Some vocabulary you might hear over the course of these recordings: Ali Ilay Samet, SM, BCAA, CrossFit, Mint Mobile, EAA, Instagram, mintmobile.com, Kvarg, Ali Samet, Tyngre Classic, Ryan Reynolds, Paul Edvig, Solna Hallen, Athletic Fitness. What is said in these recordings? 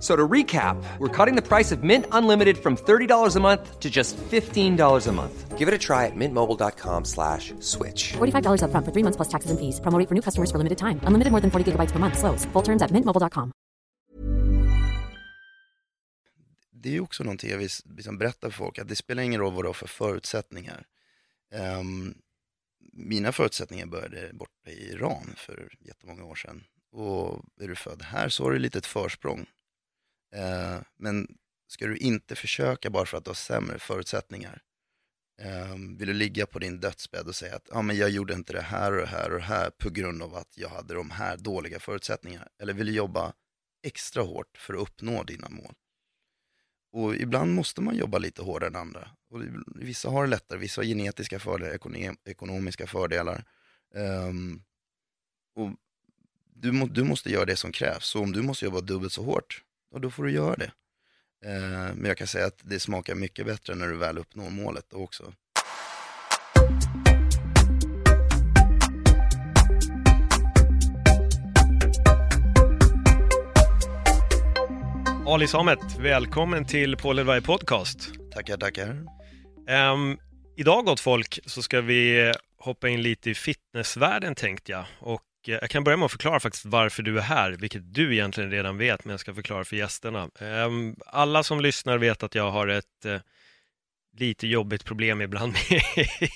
So to recap, we're cutting the price of Mint Unlimited from $30 a month to just $15 a month. Give it a try at mintmobile.com/switch. $45 up front for 3 months plus taxes and fees. Promo rate for new customers for limited time. Unlimited more than 40 gigabytes per month. Slows full terms at mintmobile.com. Det är ju också någonting jag vill liksom berätta för folk. Att det spelar ingen roll vad du har för förutsättningar. Mina förutsättningar började borta i Iran för jättemånga år sedan. Och är du född här så har du lite ett försprång. Men ska du inte försöka bara för att du har sämre förutsättningar? Vill du ligga på din dödsbädd och säga att men jag gjorde inte det här och det här och det här på grund av att jag hade de här dåliga förutsättningarna? Eller vill du jobba extra hårt för att uppnå dina mål? Och ibland måste man jobba lite hårdare än andra. Och vissa har det lättare, vissa har genetiska fördelar, ekonomiska fördelar. Och du måste göra det som krävs. Så om du måste jobba dubbelt så hårt, och då får du göra det. Men jag kan säga att det smakar mycket bättre när du väl uppnår målet också. Ali Samet, välkommen till Paul Edvig podcast. Tackar, tackar. Idag gott folk så ska vi hoppa in lite i fitnessvärlden tänkte jag. Och jag kan börja med att förklara faktiskt varför du är här, vilket du egentligen redan vet, men jag ska förklara för gästerna. Alla som lyssnar vet att jag har ett lite jobbigt problem ibland med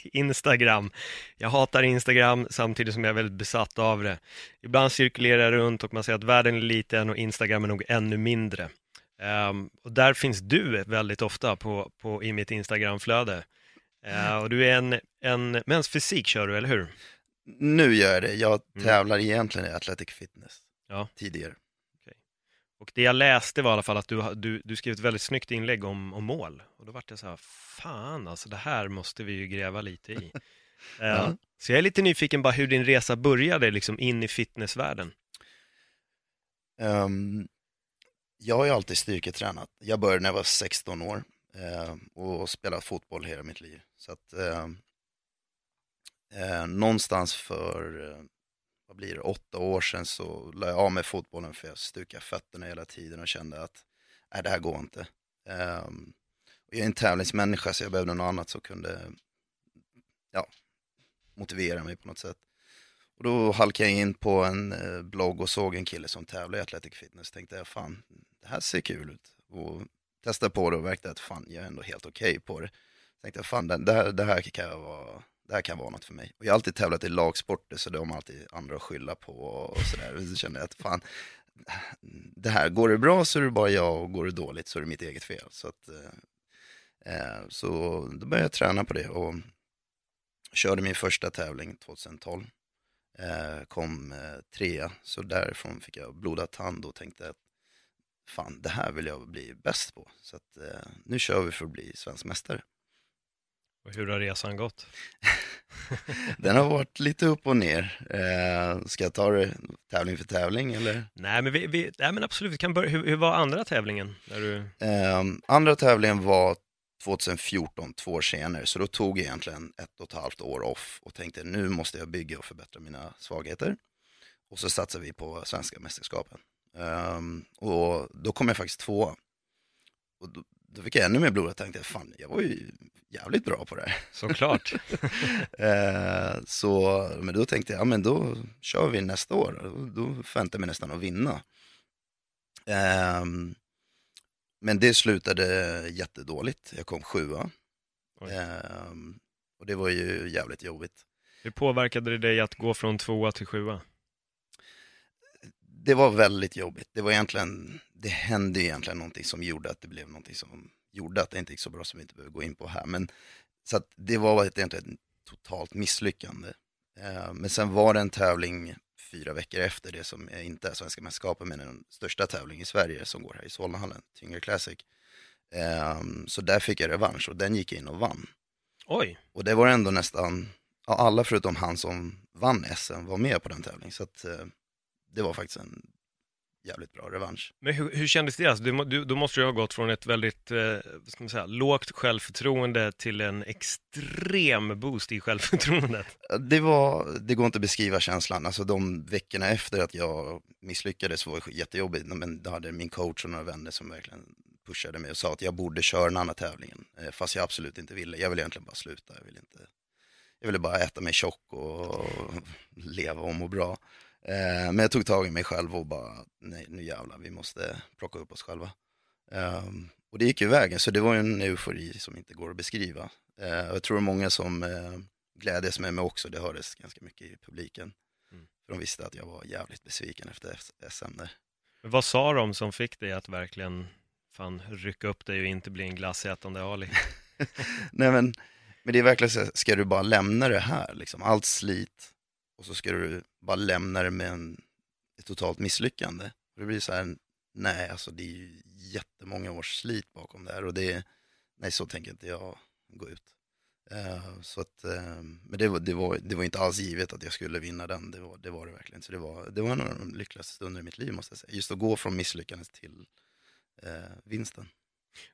Instagram. Jag hatar Instagram samtidigt som jag är väldigt besatt av det. Ibland cirkulerar jag runt och man säger att världen är liten och Instagram är nog ännu mindre. Och där finns du väldigt ofta i mitt Instagramflöde. Och du är en mens fysik kör du, eller hur? Nu gör jag det. Jag tävlar egentligen i Athletic Fitness tidigare. Okay. Och det jag läste var i alla fall att du skrev ett väldigt snyggt inlägg om mål. Och då var jag så här, fan alltså det här måste vi ju gräva lite i. Så jag är lite nyfiken bara hur din resa började liksom in i fitnessvärlden. Jag har ju alltid styrketränat. Jag började när jag var 16 år och spelade fotboll hela mitt liv. Så att... någonstans för 8 år sedan så la jag av med fotbollen för jag stukade fötterna hela tiden och kände att nej, det här går inte. Och jag är en tävlingsmänniska så jag behövde något annat som kunde motivera mig på något sätt. Och då halkade jag in på en blogg och såg en kille som tävlar i Athletic Fitness. Tänkte jag fan, det här ser kul ut. Och testade på det och märkte att fan, jag är ändå helt okej på det. Tänkte jag fan, det här kan vara något för mig. Och jag har alltid tävlat i lagsporter så de har alltid andra att skylla på och sådär. Så kände jag att fan, det här, går det bra så är det bara jag och går det dåligt så är det mitt eget fel. Så att, så då började jag träna på det och körde min första tävling 2012. Kom 3:a, så därifrån fick jag blodad tand och tänkte att fan, det här vill jag bli bäst på. Så att, nu kör vi för att bli svensk mästare. Och hur har resan gått? Den har varit lite upp och ner. Ska jag ta det tävling för tävling? Eller? Nej, men men absolut. Vi kan börja. Hur var andra tävlingen? Andra tävlingen var 2014, 2 år senare. Så då tog jag egentligen 1,5 år off och tänkte nu måste jag bygga och förbättra mina svagheter. Och så satsade vi på svenska mästerskapen. Och då kom jag faktiskt 2:a. Och då fick jag ännu mer blod och tänkte, fan, jag var ju jävligt bra på det här. Såklart. Men då tänkte jag, men då kör vi nästa år. Då förväntar jag mig nästan att vinna. Men det slutade jättedåligt. Jag kom 7:a. Och det var ju jävligt jobbigt. Hur påverkade det dig att gå från 2:a till 7:a? Det var väldigt jobbigt. Det hände egentligen någonting som gjorde att det blev någonting som gjorde att det inte gick så bra som vi inte behöver gå in på här. Men, så att det var egentligen ett totalt misslyckande. Men sen var det en tävling 4 veckor efter det som inte är svenska mästerskapen men den största tävlingen i Sverige som går här i Solna Hallen, Tyngre Classic. Så där fick jag revansch och den gick in och vann. Oj. Och det var ändå nästan alla förutom han som vann SM var med på den tävlingen. Så att... Det var faktiskt en jävligt bra revansch. Men hur kändes det? Alltså, du måste ju ha gått från ett väldigt lågt självförtroende till en extrem boost i självförtroendet. Det går inte att beskriva känslan. Alltså, de veckorna efter att jag misslyckades var det jättejobbigt. Men då hade min coach och några vänner som verkligen pushade mig och sa att jag borde köra en annan tävling. Fast jag absolut inte ville. Jag ville egentligen bara sluta. Jag ville bara äta mig tjock och leva om och bra. Men jag tog tag i mig själv och bara, nej nu jävlar, vi måste plocka upp oss själva. Och det gick ju vägen, så det var ju en eufori som inte går att beskriva. Och jag tror många som glädjes med mig också, det hördes ganska mycket i publiken. Mm. För de visste att jag var jävligt besviken efter SM där. Men vad sa de som fick dig att verkligen fan rycka upp dig och inte bli en glassätande Ali? Nej men det är verkligen så, ska du bara lämna det här liksom, allt slit. Och så ska du bara lämna det med ett totalt misslyckande. Det blir så här, nej alltså det är ju jättemånga års slit bakom det här. Och det, nej så tänker inte jag gå ut. Men det var inte alls givet att jag skulle vinna den. Det var det verkligen. Så det var en av de lyckligaste stunder i mitt liv, måste jag säga. Just att gå från misslyckandet till vinsten.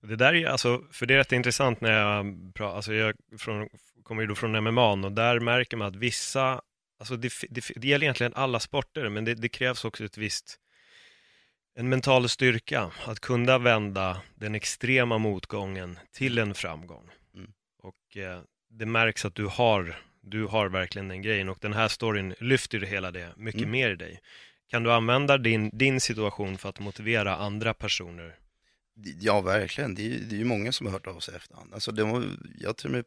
Det där är alltså, för det är rätt intressant när jag pratar. Alltså jag kommer ju då från MMA och där märker man att vissa... Alltså det gäller egentligen alla sporter, men det krävs också en mental styrka att kunna vända den extrema motgången till en framgång. Mm. Och det märks att du har verkligen den grejen, och den här storyn lyfter hela det mycket mer i dig. Kan du använda din situation för att motivera andra personer? Ja, verkligen. Det är ju många som har hört av sig efterhand. Alltså jag tror med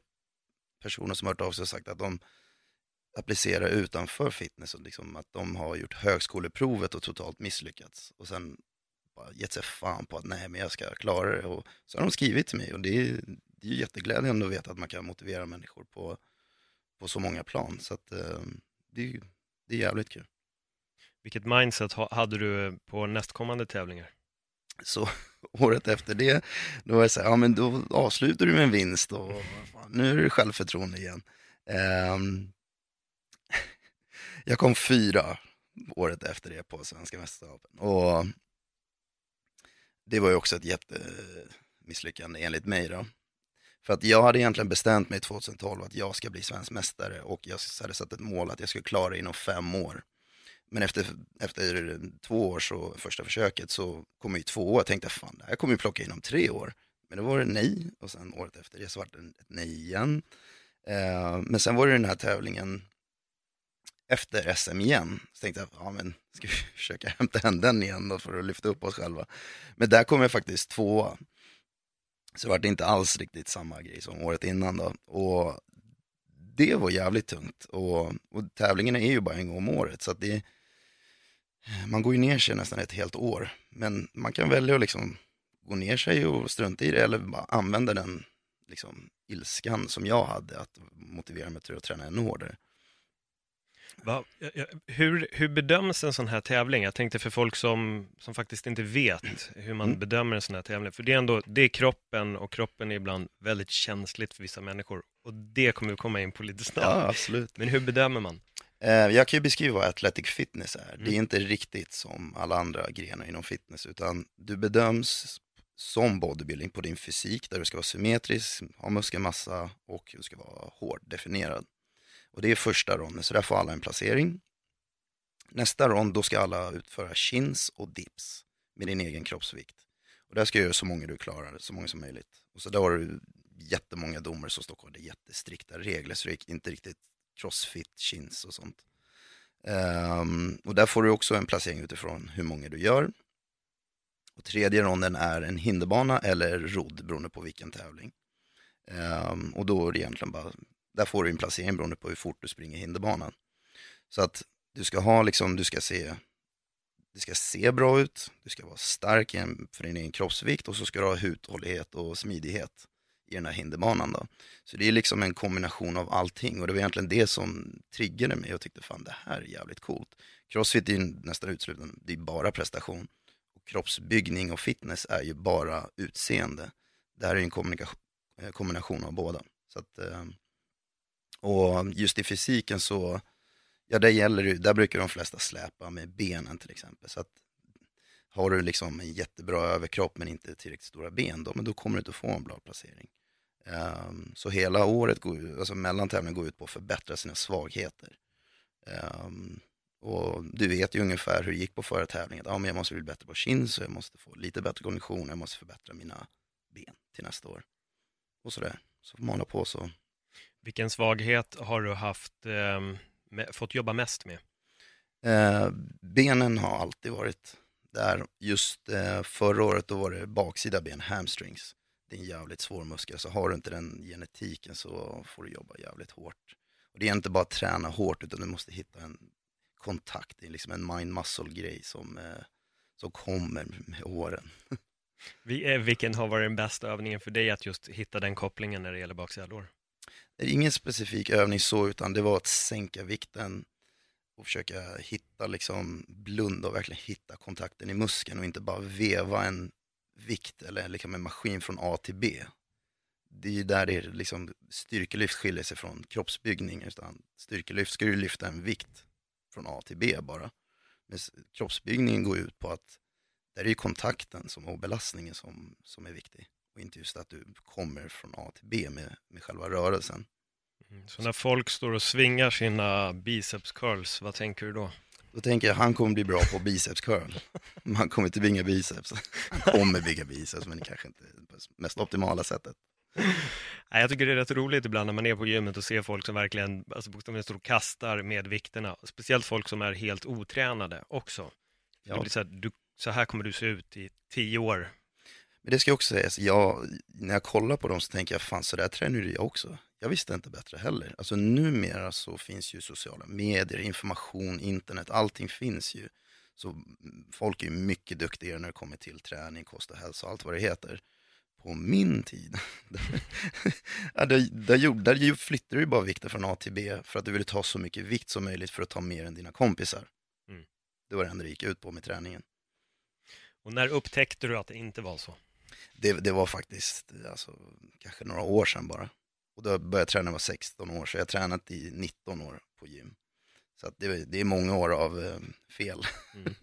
personer som har hört av sig och sagt att de applicera utanför fitness och liksom att de har gjort högskoleprovet och totalt misslyckats och sen bara gett sig fan på att nej men jag ska klara det, och så har de skrivit till mig, och det är jätteglädjande att veta att man kan motivera människor på så många plan, så att det är jävligt kul. Vilket mindset hade du på nästkommande tävlingar? Så året efter det då var jag så här, ja men då avslutar du med en vinst och fan, nu är det självförtroende igen. Jag kom 4 året efter det på Svenska mästerskapen, och det var ju också ett jättemisslyckande enligt mig då. För att jag hade egentligen bestämt mig 2012 att jag ska bli svensk mästare, och jag hade satt ett mål att jag skulle klara det inom 5 år. Men efter 2 år, så första försöket, så kom ju 2 år. Jag tänkte fan, det här kommer ju plocka inom 3 år. Men det var det nej, och sen året efter det så var det ett nej igen. Men sen var det den här tävlingen efter SM igen, så tänkte jag, ja men ska vi försöka hämta hem den igen då för att lyfta upp oss själva. Men där kom jag faktiskt 2. Så det var inte alls riktigt samma grej som året innan då. Och det var jävligt tungt. Och tävlingarna är ju bara en gång om året, så att man går ju ner sig nästan ett helt år. Men man kan välja att liksom gå ner sig och strunta i det, eller bara använda den liksom ilskan som jag hade att motivera mig till att träna ännu hårdare. Hur bedöms en sån här tävling? Jag tänkte för folk som faktiskt inte vet hur man bedömer en sån här tävling. För det är kroppen, och kroppen är ibland väldigt känsligt för vissa människor. Och det kommer vi komma in på lite snabbt. Ja, absolut. Men hur bedömer man? Jag kan ju beskriva vad Athletic Fitness är. Det är inte riktigt som alla andra grenar inom fitness, utan du bedöms som bodybuilding på din fysik, där du ska vara symmetrisk, ha muskelmassa och du ska vara hård definierad. Och det är första ronden, så där får alla en placering. Nästa rond, då ska alla utföra chins och dips med din egen kroppsvikt. Och där ska du göra så många du klarar, så många som möjligt. Och så där har du jättemånga domare som står kvar. Det är jättestrikta regler, så det är inte riktigt crossfit, chins och sånt. Och där får du också en placering utifrån hur många du gör. Och tredje ronden är en hinderbana eller rodd, beroende på vilken tävling. Och då är det egentligen bara... Där får du en placering beroende på hur fort du springer hinderbanan. Så att du ska ha liksom, du ska se bra ut, du ska vara stark för din egen kroppsvikt, och så ska du ha uthållighet och smidighet i den här hinderbanan då. Så det är liksom en kombination av allting, och det var egentligen det som triggade mig. Jag tyckte fan, det här är jävligt coolt. Crossfit är ju nästan uteslutande, det är bara prestation. Och kroppsbyggning och fitness är ju bara utseende. Det här är ju en kombination av båda. Så att... Och just i fysiken så, ja, där brukar de flesta släpa med benen till exempel. Så att Har du liksom en jättebra överkropp men inte tillräckligt stora ben då, men då kommer du inte få en bra placering. Så hela året går, alltså mellantävlingen går ut på att förbättra sina svagheter. Och du vet ju ungefär hur det gick på förra tävlingen. Ja, men jag måste bli bättre på chins, så jag måste få lite bättre kondition, jag måste förbättra mina ben till nästa år. Och sådär. Så får man hålla på så. Vilken svaghet har du haft, fått jobba mest med? Benen har alltid varit där. Just förra året då var det baksida ben, hamstrings. Det är en jävligt svår muskel. Så har du inte den genetiken så får du jobba jävligt hårt. Och det är inte bara att träna hårt, utan du måste hitta en kontakt. Det är liksom en mind-muscle-grej som kommer med åren. Vilken har varit den bästa övningen för dig att just hitta den kopplingen när det gäller baksida lår? Det är ingen specifik övning så, utan det var att sänka vikten och försöka hitta, liksom blunda och verkligen hitta kontakten i muskeln och inte bara veva en vikt eller liksom en maskin från A till B. Det är ju där det liksom styrkelyft skiljer sig från kroppsbyggning, utan styrkelyft ska ju lyfta en vikt från A till B bara. Men kroppsbyggningen går ut på att där är ju kontakten och belastningen som är viktig. Och inte just att du kommer från A till B med själva rörelsen. Mm. Så när folk står och svingar sina biceps curls, vad tänker du då? Då tänker jag, han kommer bli bra på biceps curl. Man kommer inte bygga biceps. Han kommer bygga biceps, men det kanske inte är det mest optimala sättet. Jag tycker det är rätt roligt ibland när man är på gymmet och ser folk som verkligen, alltså bokstavligen står och kastar med vikterna. Speciellt folk som är helt otränade också. Ja. Det blir så här, så här kommer du se ut i 10 år. Men det ska jag också säga, när jag kollar på dem så tänker jag, fan, så där tränar jag också. Jag visste inte bättre heller. Alltså numera så finns ju sociala medier, information, internet, allting finns ju. Så folk är ju mycket duktigare när det kommer till träning, kost och hälsa och allt vad det heter. På min tid, där flyttade du bara vikten från A till B för att du ville ta så mycket vikt som möjligt för att ta mer än dina kompisar. Mm. Det var det enda det gick ut på med träningen. Och när upptäckte du att det inte var så? Det var faktiskt kanske några år sedan bara. Och då började jag träna när jag var 16 år, så jag har tränat i 19 år på gym. Så att det är många år av fel. Mm.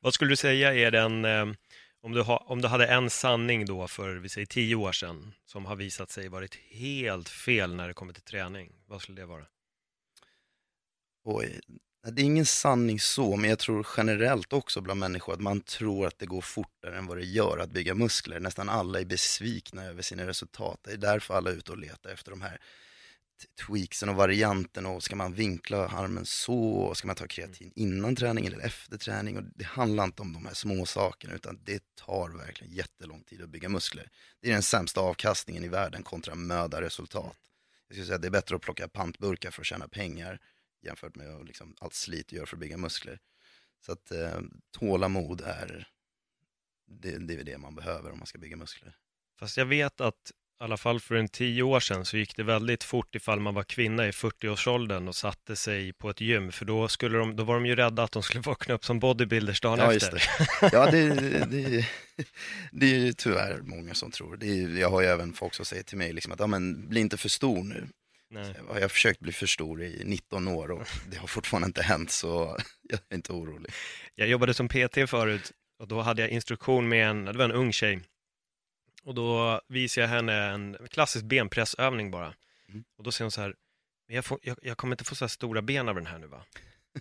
Vad skulle du säga är den... Om du hade en sanning då för, vi säger, 10 år sedan som har visat sig varit helt fel när det kommer till träning, vad skulle det vara? Oj, det är ingen sanning så, men jag tror generellt också bland människor att man tror att det går fortare än vad det gör att bygga muskler. Nästan alla är besvikna över sina resultat. Det är därför alla är ute och letar efter de här tweaksen och varianten, och ska man vinkla armen så, ska man ta kreatin innan träning eller efter träning, och det handlar inte om de här små sakerna, utan det tar verkligen jättelång tid att bygga muskler. Det är den sämsta avkastningen i världen kontra möda resultat. Jag skulle säga att det är bättre att plocka pantburkar för att tjäna pengar jämfört med liksom allt slit du gör för att bygga muskler. Så att tålamod är det man behöver om man ska bygga muskler. Fast jag vet att i alla fall för en 10 år sedan så gick det väldigt fort ifall man var kvinna i 40-årsåldern och satte sig på ett gym. För då var de ju rädda att de skulle vakna upp som bodybuilders dagen efter. Just det. Ja, det är ju tyvärr många som tror. Jag har ju även folk som säger till mig liksom att bli inte för stor nu. Nej. Jag har försökt bli för stor i 19 år och det har fortfarande inte hänt, så jag är inte orolig. Jag jobbade som PT förut och då hade jag instruktion med det var en ung tjej. Och då visar jag henne en klassisk benpressövning bara. Mm. Och då säger hon så här, jag kommer inte få så här stora ben av den här nu, va?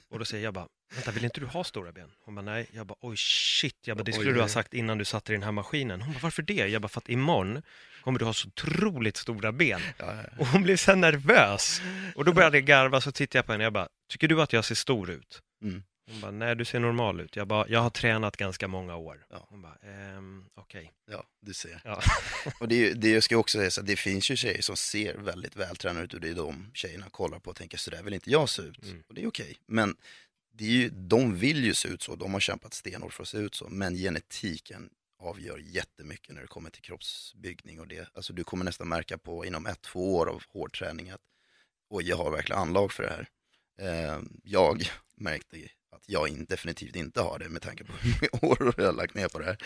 Och då säger jag bara, vänta, vill inte du ha stora ben? Hon bara, nej. Jag bara, oj shit. Jag bara, det skulle du ha sagt innan du satte i den här maskinen. Hon bara, varför det? Jag bara, för att imorgon kommer du ha så otroligt stora ben. Ja. Och hon blev så nervös. Och då började jag garva, så tittade jag på henne. Jag bara, tycker du att jag ser stor ut? Mm. Hon bara, nej, du ser normal ut. Jag bara, jag har tränat ganska många år. Ja. Hon bara, okej. Okay. Ja, du ser. Ja. Och det jag ska också säga, så att det finns ju tjejer som ser väldigt vältränade ut, och det är de tjejerna kollar på och tänker, så där vill inte jag se ut. Mm. Och det är okej. Men det är ju, de vill ju se ut så. De har kämpat stenhårt för att se ut så. Men genetiken avgör jättemycket när det kommer till kroppsbyggning och det. Alltså du kommer nästan märka på inom 1-2 år av hård träning att, och jag har verkligen anlag för det här. Jag märkte att jag definitivt inte har det med tanke på hur många år jag har lagt ner på det här.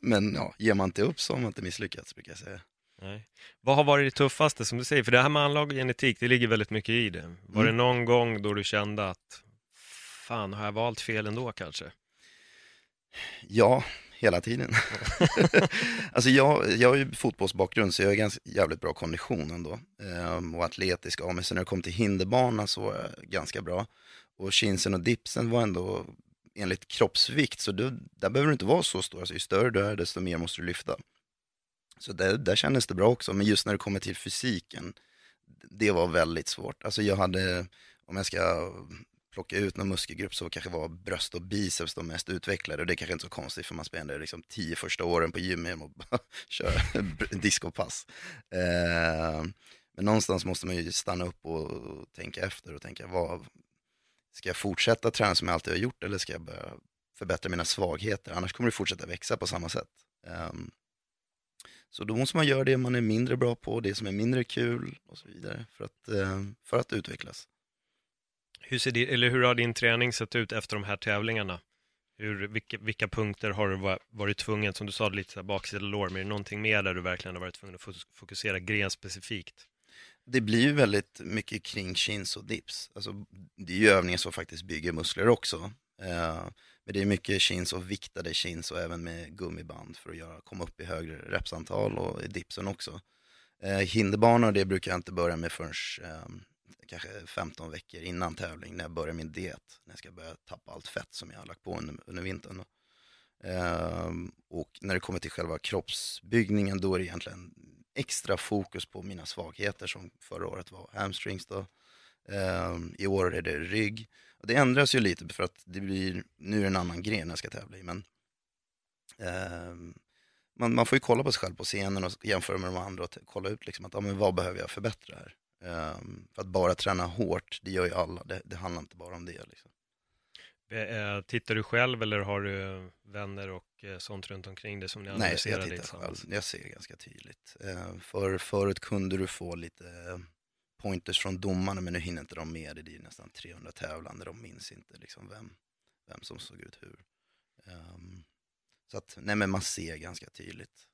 Men ja, ger man inte upp så har man inte misslyckats, brukar jag säga. Nej. Vad har varit det tuffaste, som du säger? För det här med anlag och genetik, det ligger väldigt mycket i det. Var det någon gång då du kände att fan, har jag valt fel ändå kanske? Ja, hela tiden. Alltså jag har ju fotbollsbakgrund, så jag är ganska jävligt bra kondition ändå. Och atletisk av mig. Så när jag kom till hinderbana så var jag ganska bra. Och chinsen och dipsen var ändå enligt kroppsvikt. Så där behöver du inte vara så stor. Alltså, ju större du är, desto mer måste du lyfta. Så där kändes det bra också. Men just när det kommer till fysiken, det var väldigt svårt. Alltså jag hade, om jag ska plocka ut någon muskelgrupp, så kanske var bröst och biceps de mest utvecklade. Och det är kanske inte så konstigt, för man spenderar liksom 10 första åren på gymmet och bara köra diskopass. Men någonstans måste man ju stanna upp och tänka efter och tänka, ska jag fortsätta träna som jag alltid har gjort, eller ska jag börja förbättra mina svagheter? Annars kommer det fortsätta växa på samma sätt. Så då måste man göra det man är mindre bra på, det som är mindre kul och så vidare, för att utvecklas. Hur har din träning sett ut efter de här tävlingarna? Vilka punkter har du varit tvungen, som du sa lite baksida lår, men är det någonting mer där du verkligen har varit tvungen att fokusera grenspecifikt? Det blir ju väldigt mycket kring chins och dips. Alltså, det är ju övningar som faktiskt bygger muskler också. Men det är mycket chins och viktade chins, och även med gummiband för att komma upp i högre repsantal, och i dipsen också. Hinderbanor, det brukar jag inte börja med förrän kanske 15 veckor innan tävling, när jag börjar min diet. När jag ska börja tappa allt fett som jag har lagt på under vintern. Och när det kommer till själva kroppsbyggningen, då är det egentligen extra fokus på mina svagheter, som förra året var hamstrings då. I år är det rygg. Och det ändras ju lite, för att det blir nu en annan gren jag ska tävla i, men man får ju kolla på sig själv på scenen och jämföra med de andra och kolla ut liksom att vad behöver jag förbättra här? För att bara träna hårt, det gör ju alla. Det handlar inte bara om det liksom. Tittar du själv, eller har du vänner och sånt runt omkring dig som ni analyserar? Nej, jag tittar själv. Jag ser ganska tydligt. Förut kunde du få lite pointers från domarna, men nu hinner inte de med det. Det är nästan 300 tävlande. De minns inte liksom vem som såg ut hur. Så att, nej, men man ser ganska tydligt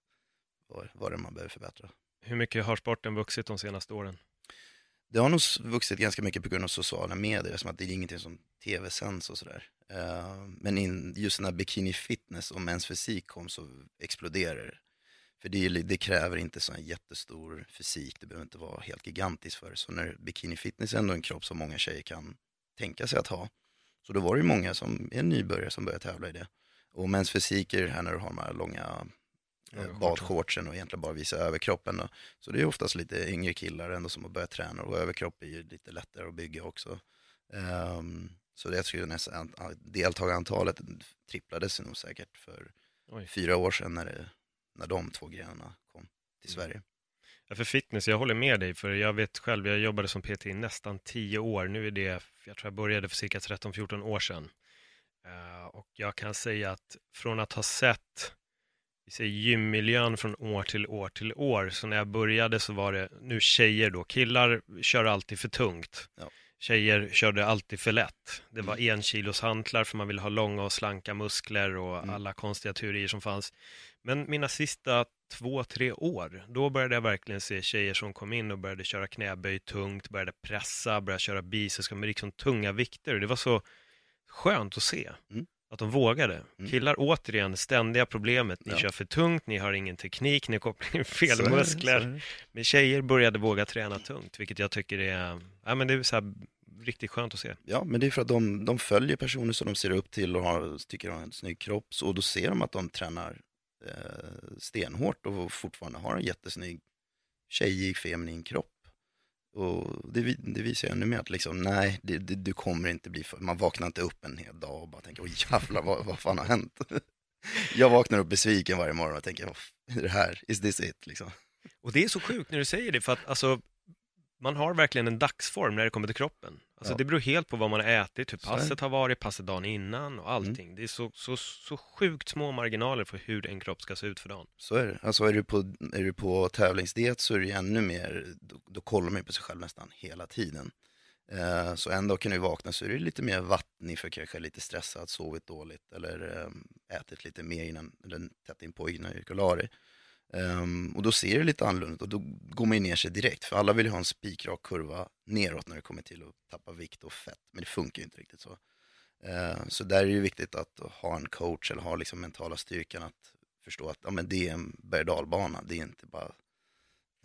vad det man behöver förbättra. Hur mycket har sporten vuxit de senaste åren? Det har nog vuxit ganska mycket på grund av sociala medier, som att det är ingenting som tv-sänds och sådär. Men just när bikini fitness och mäns fysik kom, så exploderar det. För det kräver inte så en jättestor fysik, det behöver inte vara helt gigantiskt för det. Så när bikini fitness är ändå en kropp som många tjejer kan tänka sig att ha. Så då var det ju många som är nybörjare som började tävla i det. Och mäns fysik är här när du har de här långa badshortsen och egentligen bara visa överkroppen då. Så det är oftast lite yngre killar ändå som har börjat träna, och överkropp är ju lite lättare att bygga också. Så jag tror nästan deltagarantalet tripplades nog säkert för 4 år sedan när de 2 grejerna kom till Sverige. Ja, för fitness, jag håller med dig, för jag vet själv, jag jobbade som PT i nästan 10 år. Nu är det, jag tror jag började för cirka 13-14 år sedan. Och jag kan säga att från att ha sett gymmiljön från år till år till år. Så när jag började så var det, nu tjejer då, killar kör alltid för tungt. Ja. Tjejer körde alltid för lätt. Det var 1 kilos hantlar, för man ville ha långa och slanka muskler och alla konstiga teorier som fanns. Men mina sista 2-3 år, då började jag verkligen se tjejer som kom in och började köra knäböj tungt, började pressa, började köra biceps med liksom tunga vikter. Det var så skönt att se. Att de vågade. Killar återigen ständiga problemet. Ni kör för tungt, ni har ingen teknik, ni kopplar in fel muskler. Men tjejer började våga träna tungt, vilket jag tycker är, ja, men det är så här riktigt skönt att se. Ja, men det är för att de följer personer som de ser upp till och tycker de har en snygg kropp. Och då ser de att de tränar stenhårt och fortfarande har en jättesnygg tjejig, feminin kropp. Och det visar jag ännu mer att liksom, nej, du kommer inte bli man vaknar inte upp en hel dag och bara tänker, åh jävlar, vad fan har hänt? Jag vaknar upp besviken varje morgon och tänker, är det här? Is this it? Liksom. Och det är så sjukt när du säger det, för att alltså, man har verkligen en dagsform när det kommer till kroppen. Alltså, det beror helt på vad man har ätit, hur passet har varit, passet dagen innan och allting. Det är så sjukt små marginaler för hur en kropp ska se ut för dagen. Så är det. Alltså är du på tävlingsdiet, så är det ännu mer, då kollar man ju på sig själv nästan hela tiden. Så en dag kan du vakna, så är det lite mer vattnig, för kanske lite stressad, sovit dåligt eller ätit lite mer innan, eller tätt in på innan cirkulari. Och då ser det lite annorlunda, och då går man ju ner sig direkt, för alla vill ju ha en spikrak kurva neråt när det kommer till att tappa vikt och fett, men det funkar ju inte riktigt så. Så där är det ju viktigt att ha en coach eller ha liksom mentala styrkan att förstå att ja, men det är en berg-dalbana. Det är inte bara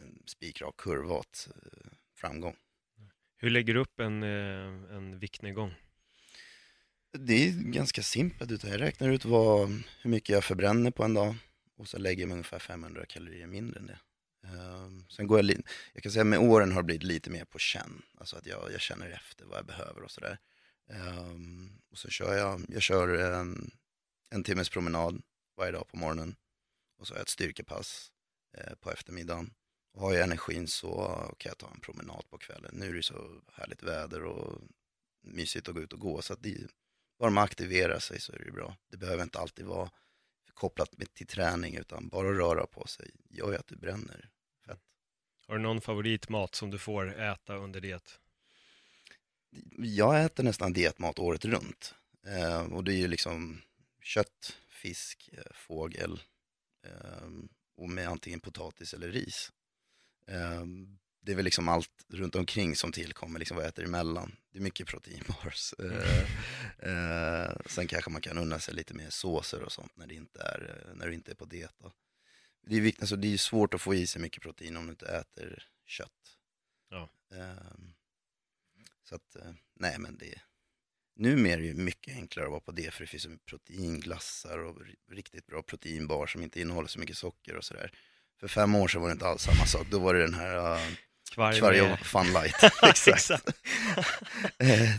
en spikrak kurva åt framgång. Hur lägger du upp en viktnedgång? Det är ganska simpelt. Utan jag räknar ut hur mycket jag förbränner på en dag. Och så lägger jag ungefär 500 kalorier mindre än det. Sen går jag kan säga med åren har det blivit lite mer på känn. Alltså att jag känner efter vad jag behöver och sådär. Och så kör jag kör en timmes promenad varje dag på morgonen. Och så har jag ett styrkepass på eftermiddagen. Och har jag energin så kan jag ta en promenad på kvällen. Nu är det så härligt väder och mysigt att gå ut och gå. Så att bara man aktiverar sig så är det bra. Det behöver inte alltid vara kopplat med till träning, utan bara röra på sig gör ju att du bränner fett. Har du någon favoritmat som du får äta under diet? Jag äter nästan dietmat året runt. Och det är ju liksom kött, fisk, fågel och med antingen potatis eller ris. Det är väl liksom allt runt omkring som tillkommer, liksom vad jag äter emellan. Det är mycket proteinbars. Sen kanske man kan unna sig lite mer såser och sånt när du inte är på diet. Det är viktigt, alltså det är svårt att få i sig mycket protein om du inte äter kött. Ja. Så att, nej men det numera är det ju mycket enklare att vara på det, för det finns ju proteinglassar och riktigt bra proteinbar som inte innehåller så mycket socker och sådär. För 5 år sedan var det inte alls samma sak. Då var det den här Kvarg Fun Light. Exakt.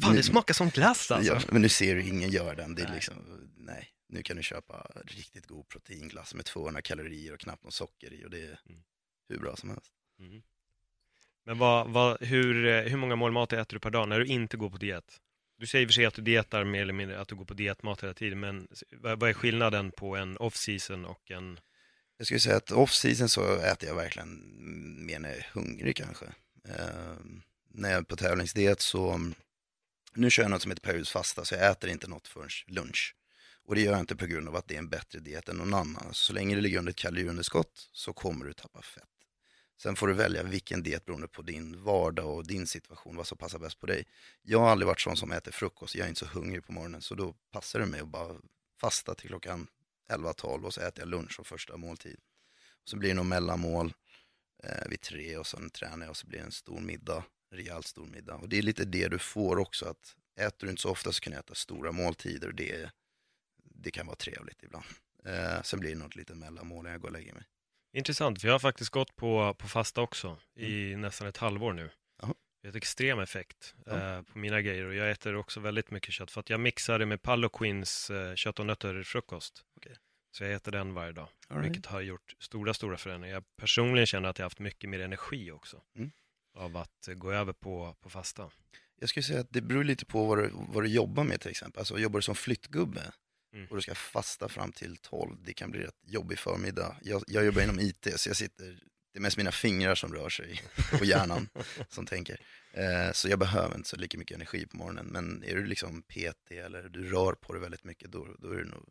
Fan, det smakar som glass alltså. Ja, men nu ser du ingen gör den. Det är liksom, nej, nu kan du köpa riktigt god proteinglass med 200 kalorier och knappt någon socker i. Och det är hur bra som helst. Mm. Men hur många mål mat äter du per dag när du inte går på diet? Du säger för sig att du dietar mer eller mindre, att du går på dietmat hela tiden. Men vad är skillnaden på en off-season och en... Jag skulle säga att off-season så äter jag verkligen mer när jag är hungrig kanske. När jag är på tävlingsdiet så... Nu kör jag något som heter periodfasta, så jag äter inte något förrän lunch. Och det gör jag inte på grund av att det är en bättre diet än någon annan. Så länge det ligger under ett kaloriunderskott så kommer du tappa fett. Sen får du välja vilken diet beroende på din vardag och din situation, vad som passar bäst på dig. Jag har aldrig varit sån som äter frukost, jag är inte så hungrig på morgonen. Så då passar det mig att bara fasta till klockan 11-12 och så äter jag lunch som första måltid. Och så blir det nog mellanmål vid 3 och sen tränar jag och så blir det en stor middag, en rejält stor middag. Och det är lite det du får också, att äter du inte så ofta så kan du äta stora måltider och det kan vara trevligt ibland. Sen blir det något litet mellanmål när jag går och lägger mig. Intressant, för jag har faktiskt gått på fasta också i nästan ett halvår nu. Aha. Det är ett extrem effekt på mina grejer, och jag äter också väldigt mycket kött för att jag mixar det med Palloquins kött och nötter frukost. Okay. Så jag äter den varje dag, vilket har gjort stora förändringar. Jag personligen känner att jag har haft mycket mer energi också av att gå över på fasta. Jag skulle säga att det beror lite på vad du jobbar med till exempel. Alltså jobbar du som flyttgubbe och du ska fasta fram till 12, det kan bli rätt jobbig förmiddag. Jag jobbar inom IT, så jag sitter... Det är mest mina fingrar som rör sig och hjärnan som tänker. Så jag behöver inte så lika mycket energi på morgonen. Men är du liksom PT eller du rör på dig väldigt mycket, då är det nog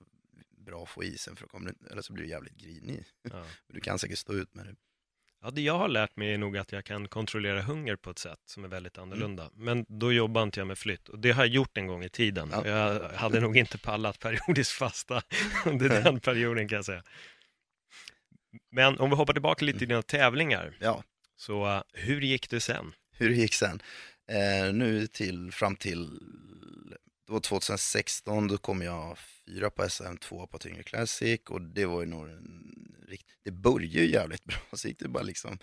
bra att få isen. För eller så blir du jävligt grinig. Ja. Du kan säkert stå ut med det. Ja, det jag har lärt mig är nog att jag kan kontrollera hunger på ett sätt som är väldigt annorlunda. Men då jobbar inte jag med flytt. Och det har jag gjort en gång i tiden. Ja. Jag hade nog inte pallat periodiskt fasta under den perioden kan jag säga. Men om vi hoppar tillbaka lite till dina tävlingar, så hur gick det sen? Hur gick sen? Nu fram till då 2016, då kom jag 4 på SM, 2 på Tyngre Classic, och det var ju nog det började ju jävligt bra, så gick det bara liksom,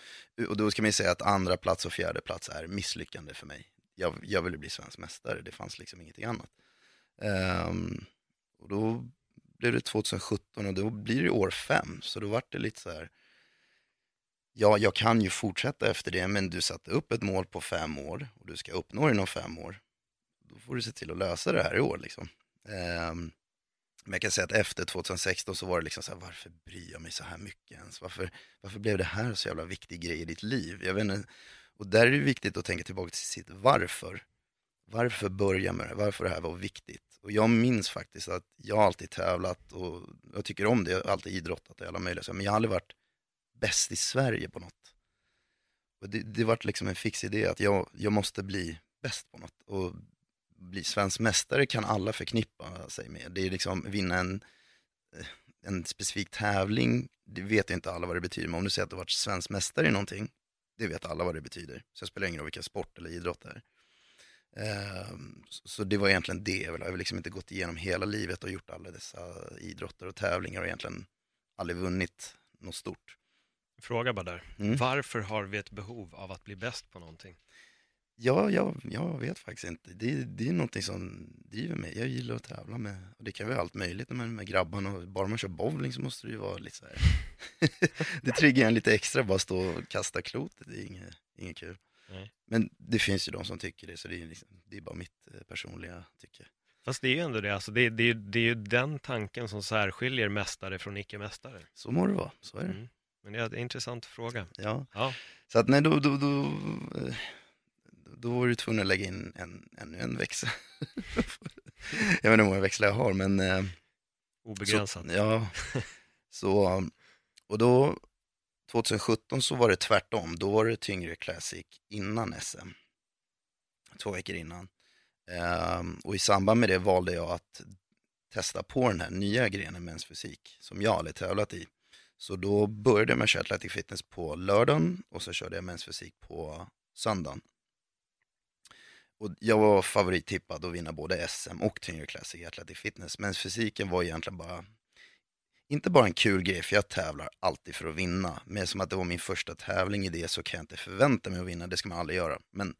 och då ska man ju säga att andra plats och fjärde plats är misslyckande för mig. Jag ville bli svensk mästare, det fanns liksom ingenting annat. Och då blev det 2017 och då blir det år 5. Så då var det lite så här. Ja, jag kan ju fortsätta efter det, men du satte upp ett mål på 5 år och du ska uppnå det inom 5 år. Då får du se till att lösa det här i år liksom. Men jag kan säga att efter 2016 så var det liksom så här, varför bryr jag mig så här mycket ens? Varför blev det här så jävla viktig grej i ditt liv? Jag vet inte. Och där är det viktigt att tänka tillbaka till sitt varför. Varför börja med det? Varför det här var viktigt? Och jag minns faktiskt att jag alltid tävlat och jag tycker om det. Jag har alltid idrottat och alla möjliga saker. Men jag har aldrig varit bäst i Sverige på något. Och det var liksom en fix idé att jag måste bli bäst på något. Och bli svensk mästare kan alla förknippa sig med. Det är liksom vinna en specifik tävling. Det vet inte alla vad det betyder. Men om du säger att du har varit svensk mästare i någonting, det vet alla vad det betyder. Så det spelar ingen roll vilken sport eller idrott det är. Så det var egentligen det. Jag har liksom inte gått igenom hela livet och gjort alla dessa idrotter och tävlingar och egentligen aldrig vunnit något stort. Fråga bara där. Varför har vi ett behov av att bli bäst på någonting? Ja, jag vet faktiskt inte. Det är någonting som driver mig. Jag gillar att tävla med. Och det kan vara allt möjligt med grabbarna. Och bara man kör bowling så måste det ju vara lite så här. Det triggar en lite extra. Bara stå och kasta klot. Det är inget kul. Nej. Men det finns ju de som tycker det. Så det är, liksom, det är bara mitt personliga tycke. Fast det är ju ändå det. Alltså, det är ju den tanken som särskiljer mästare från icke-mästare. Så må det vara. Så är det. Mm. Men det är en intressant fråga. Ja. Så att nej, då var du tvungen att lägga in ännu en växel. Jag vet inte hur många växlar jag har, men... obegränsat. Så, ja. Så, och då, 2017 så var det tvärtom. Då var det Tyngre Classic innan SM. 2 veckor innan. Och i samband med det valde jag att testa på den här nya grenen mäns fysik som jag aldrig tävlat i. Så då började jag med att köra Athletic Fitness på lördagen och så körde jag mäns fysik på söndagen. Och jag var favorittippad att vinna både SM och Tyngre Classic i Athletic Fitness. Men fysiken var egentligen inte bara en kul grej, för jag tävlar alltid för att vinna. Men som att det var min första tävling i det så kan jag inte förvänta mig att vinna. Det ska man aldrig göra. Men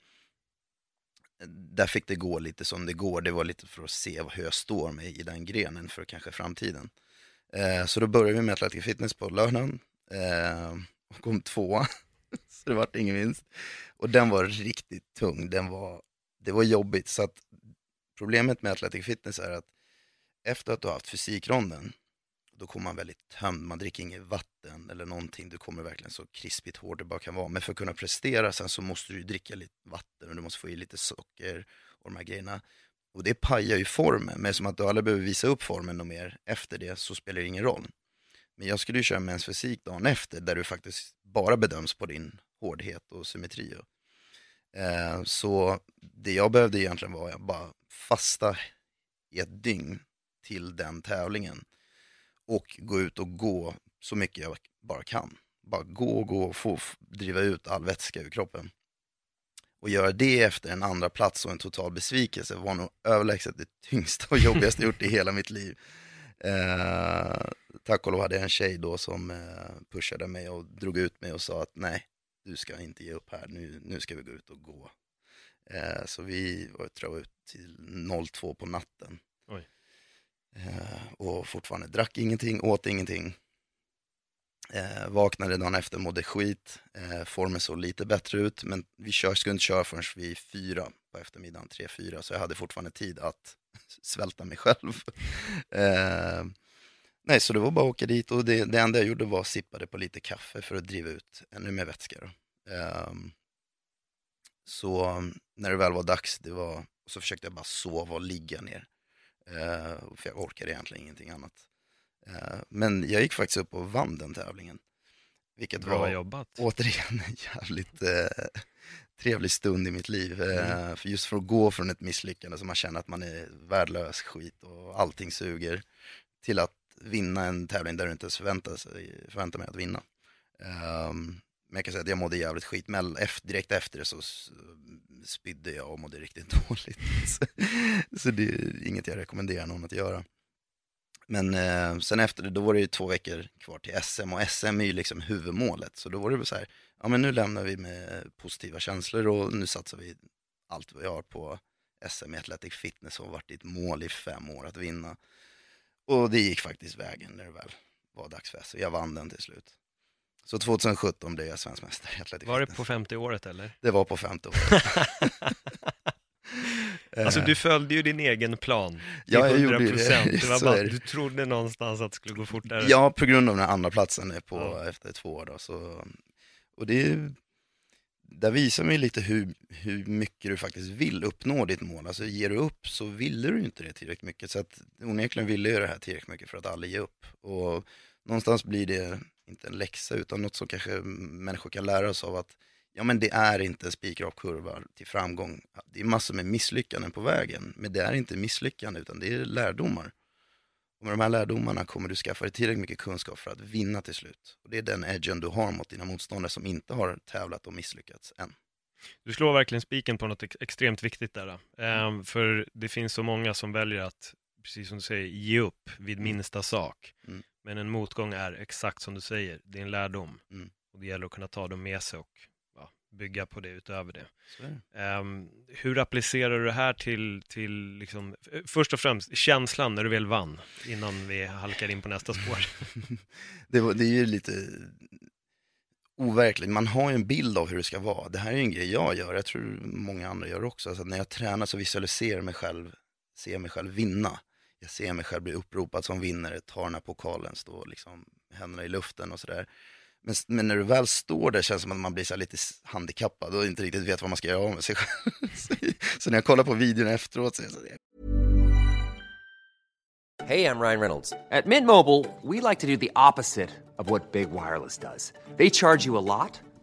där fick det gå lite som det går. Det var lite för att se hur jag står mig i den grenen för kanske framtiden. Så då började vi med Athletic Fitness på lördagen. Och kom 2. Så det var ingen vinst. Och den var riktigt tung. Det var jobbigt, så att problemet med Athletic Fitness är att efter att du har haft fysikronden då kommer man väldigt tömd, man dricker inget vatten eller någonting, du kommer verkligen så krispigt hård det bara kan vara, men för att kunna prestera sen så måste du dricka lite vatten och du måste få i lite socker och de här grejerna och det pajar ju formen, men som att du aldrig behöver visa upp formen och mer efter det så spelar det ingen roll. Men jag skulle ju köra mäns fysik dagen efter där du faktiskt bara bedöms på din hårdhet och symmetri. Så det jag behövde egentligen var att bara fasta i ett dygn till den tävlingen och gå ut och gå så mycket jag bara kan. Bara gå och få driva ut all vätska ur kroppen. Och göra det efter en andra plats och en total besvikelse var nog överlägset det tyngsta och jobbigaste jag gjort i hela mitt liv. Tack och lov hade jag en tjej då som pushade mig och drog ut mig och sa att nej, du ska inte ge upp här, nu ska vi gå ut och gå. Så vi var ut till 02 på natten. Oj. Och fortfarande drack ingenting, åt ingenting. Vaknade dagen efter, mådde skit. Formen såg lite bättre ut, men vi skulle inte köra förrän vid 4 på eftermiddagen, 3-4. Så jag hade fortfarande tid att svälta mig själv. Nej, så det var bara att åka dit och det enda jag gjorde var att sippade på lite kaffe för att driva ut ännu mer vätska. Så när det väl var dags, så försökte jag bara sova och ligga ner. För jag orkade egentligen ingenting annat. Men jag gick faktiskt upp och vann den tävlingen. Vilket bra var jobbat. Återigen en jävligt trevlig stund i mitt liv. För just för att gå från ett misslyckande så man känner att man är värdelös skit och allting suger till att vinna en tävling där du inte förväntar mig att vinna. Men jag kan säga att jag mådde jävligt skit. Men direkt efter det så spydde jag och mådde riktigt dåligt. Så det är inget jag rekommenderar någon att göra. Men sen efter det, då var det ju 2 veckor kvar till SM. Och SM är ju liksom huvudmålet. Så då var det så här, ja men nu lämnar vi med positiva känslor. Och nu satsar vi allt vi har på SM i Athletic Fitness. Som har varit ditt mål i 5 år att vinna. Och det gick faktiskt vägen när det väl var dags för SM. Jag vann den till slut. Så 2017 blev jag svensk mästare i Athletic Fitness. Var det på 50 året eller? Det var på 50 året. Alltså du följde ju din egen plan. Ja, jag gjorde det. Det var bara, du trodde någonstans att det skulle gå fortare. Ja, på grund av den andra platsen på efter 2 år. Då, så, och där visar mig lite hur mycket du faktiskt vill uppnå ditt mål. Alltså ger du upp så ville du inte det tillräckligt mycket. Så att onekligen ville jag det här tillräckligt mycket för att aldrig ge upp. Och någonstans blir det inte en läxa utan något som kanske människor kan lära oss av att Ja, men det är inte en spikrak kurva till framgång. Det är massor med misslyckanden på vägen. Men det är inte misslyckande, utan det är lärdomar. Och med de här lärdomarna kommer du skaffa dig tillräckligt mycket kunskap för att vinna till slut. Och det är den edgen du har mot dina motståndare som inte har tävlat och misslyckats än. Du slår verkligen spiken på något extremt viktigt där. För det finns så många som väljer att, precis som du säger, ge upp vid minsta sak. Mm. Men en motgång är exakt som du säger. Det är en lärdom. Mm. Och det gäller att kunna ta dem med sig och bygga på det utöver det. Hur applicerar du det här till liksom, först och främst känslan när du väl vann innan vi halkar in på nästa spår? Det är ju lite overkligt. Man har ju en bild av hur det ska vara. Det här är en grej jag gör. Jag tror många andra gör också. Alltså, när jag tränar så visualiserar jag mig själv, ser mig själv vinna. Jag ser mig själv bli uppropad som vinnare, tar den här pokalen, står liksom händerna i luften och sådär. Men när du väl står där känns det som att man blir så lite handikappad och inte riktigt vet vad man ska göra med sig själv. Så när jag kollar på videon efteråt så är det så det. Hey, I'm Ryan Reynolds. At Mint Mobile, we like to do the opposite of what Big Wireless does. They charge you a lot,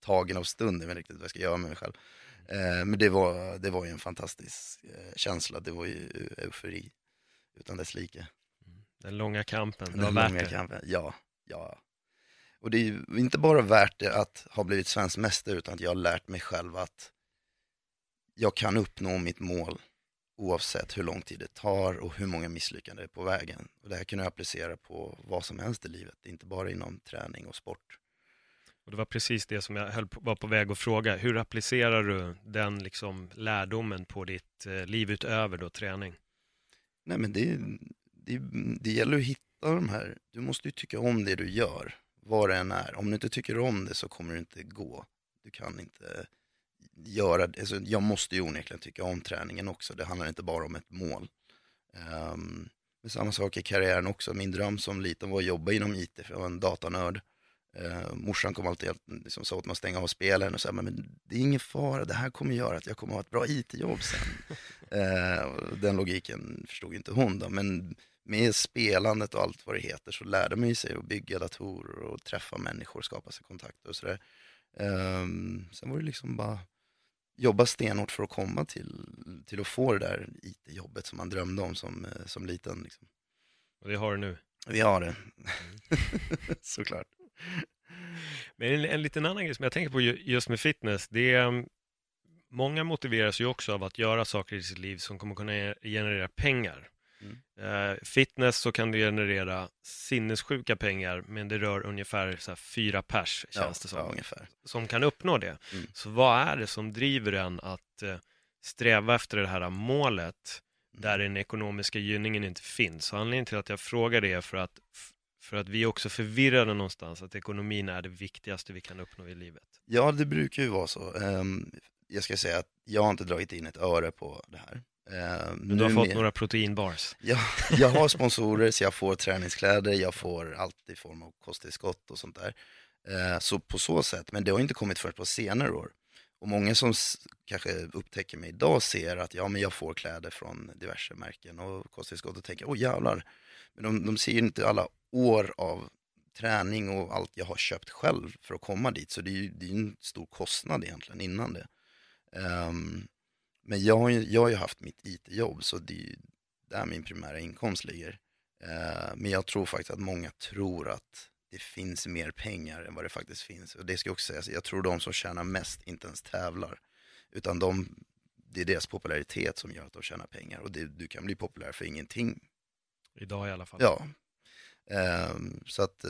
tagen av stunden, men riktigt vad jag ska göra med mig själv. Men det var ju en fantastisk känsla. Det var ju eufori utan dess like. Den långa kampen. Den var värt kampen. Ja. Och det är ju inte bara värt det att ha blivit svensk mästare, utan att jag har lärt mig själv att jag kan uppnå mitt mål oavsett hur lång tid det tar och hur många misslyckanden det är på vägen. Och det här kan jag applicera på vad som helst i livet, inte bara inom träning och sport. Och det var precis det som jag var på väg att fråga. Hur applicerar du den liksom lärdomen på ditt liv utöver då träning? Nej, men det gäller att hitta de här. Du måste ju tycka om det du gör, vad det än är. Om du inte tycker om det så kommer det inte gå. Du kan inte göra det. Alltså, jag måste ju onekligen tycka om träningen också. Det handlar inte bara om ett mål. Men samma sak i karriären också. Min dröm som liten var att jobba inom IT, för jag var en datanörd. Morsan kom alltid liksom, sa åt mig att stänga av spelen och sa, men det är ingen fara, det här kommer göra att jag kommer ha ett bra IT-jobb sen. Den logiken förstod inte hon då, men med spelandet och allt vad det heter så lärde man sig att bygga datorer och träffa människor, skapa sig kontakter och sådär. Sen var det liksom bara jobba stenhårt för att komma till att få det där IT-jobbet som man drömde om som liten liksom. Och det har du nu? Vi har det. Såklart. Men en liten annan grej som jag tänker på just med fitness, det är många motiveras ju också av att göra saker i sitt liv som kommer kunna generera pengar. Fitness så kan det generera sinnessjuka pengar, men det rör ungefär så här 4 pers känns det som, ungefär. Som kan uppnå det. Så vad är det som driver en att sträva efter det här målet där den ekonomiska gynningen inte finns? Så anledningen till att jag frågar det är för att vi också förvirrade någonstans att ekonomin är det viktigaste vi kan uppnå i livet. Ja, det brukar ju vara så. Jag ska säga att jag har inte dragit in ett öre på det här. Men du har fått några proteinbars. Ja, jag har sponsorer, så jag får träningskläder, jag får allt i form av kosttillskott och sånt där. Så på så sätt, men det har inte kommit först på senare år. Och många som kanske upptäcker mig idag ser att ja, men jag får kläder från diverse märken och kosttillskott och tänker, åh jävlar. Men de ser ju inte alla år av träning och allt jag har köpt själv för att komma dit. Så det är en stor kostnad egentligen innan det. Men jag har ju haft mitt IT-jobb, så det är ju där min primära inkomst ligger. Men jag tror faktiskt att många tror att det finns mer pengar än vad det faktiskt finns. Och det ska också sägas, jag tror de som tjänar mest inte ens tävlar. Utan de det är deras popularitet som gör att de tjänar pengar. Och det, du kan bli populär för ingenting. Idag i alla fall. Ja. Så att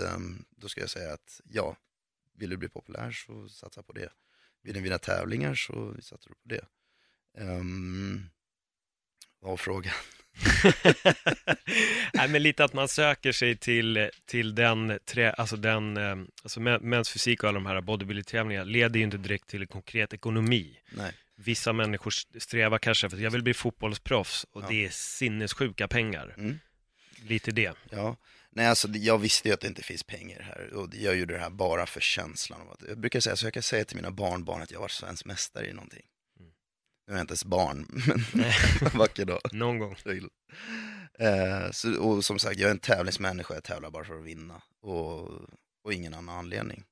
då ska jag säga att ja, vill du bli populär så satsa på det. Vill du vinna tävlingar så satsar du på det. Vad var frågan? Nej, men lite att man söker sig till den mäns fysik och alla de här bodybuilding-tävlingarna leder ju inte direkt till en konkret ekonomi. Nej. Vissa människor strävar kanske för att jag vill bli fotbollsproffs och det är sinnessjuka pengar. Mm. Lite det. Ja. Nej, alltså jag visste ju att det inte finns pengar här och jag gjorde det här bara för känslan. Jag brukar säga så, jag kan säga till mina barnbarn att jag var svensk mästare i någonting. Nu är jag inte ens barn, men vacker dag. Någon gång. Så, och som sagt, jag är en tävlingsmänniska. Jag tävlar bara för att vinna. Och ingen annan anledning.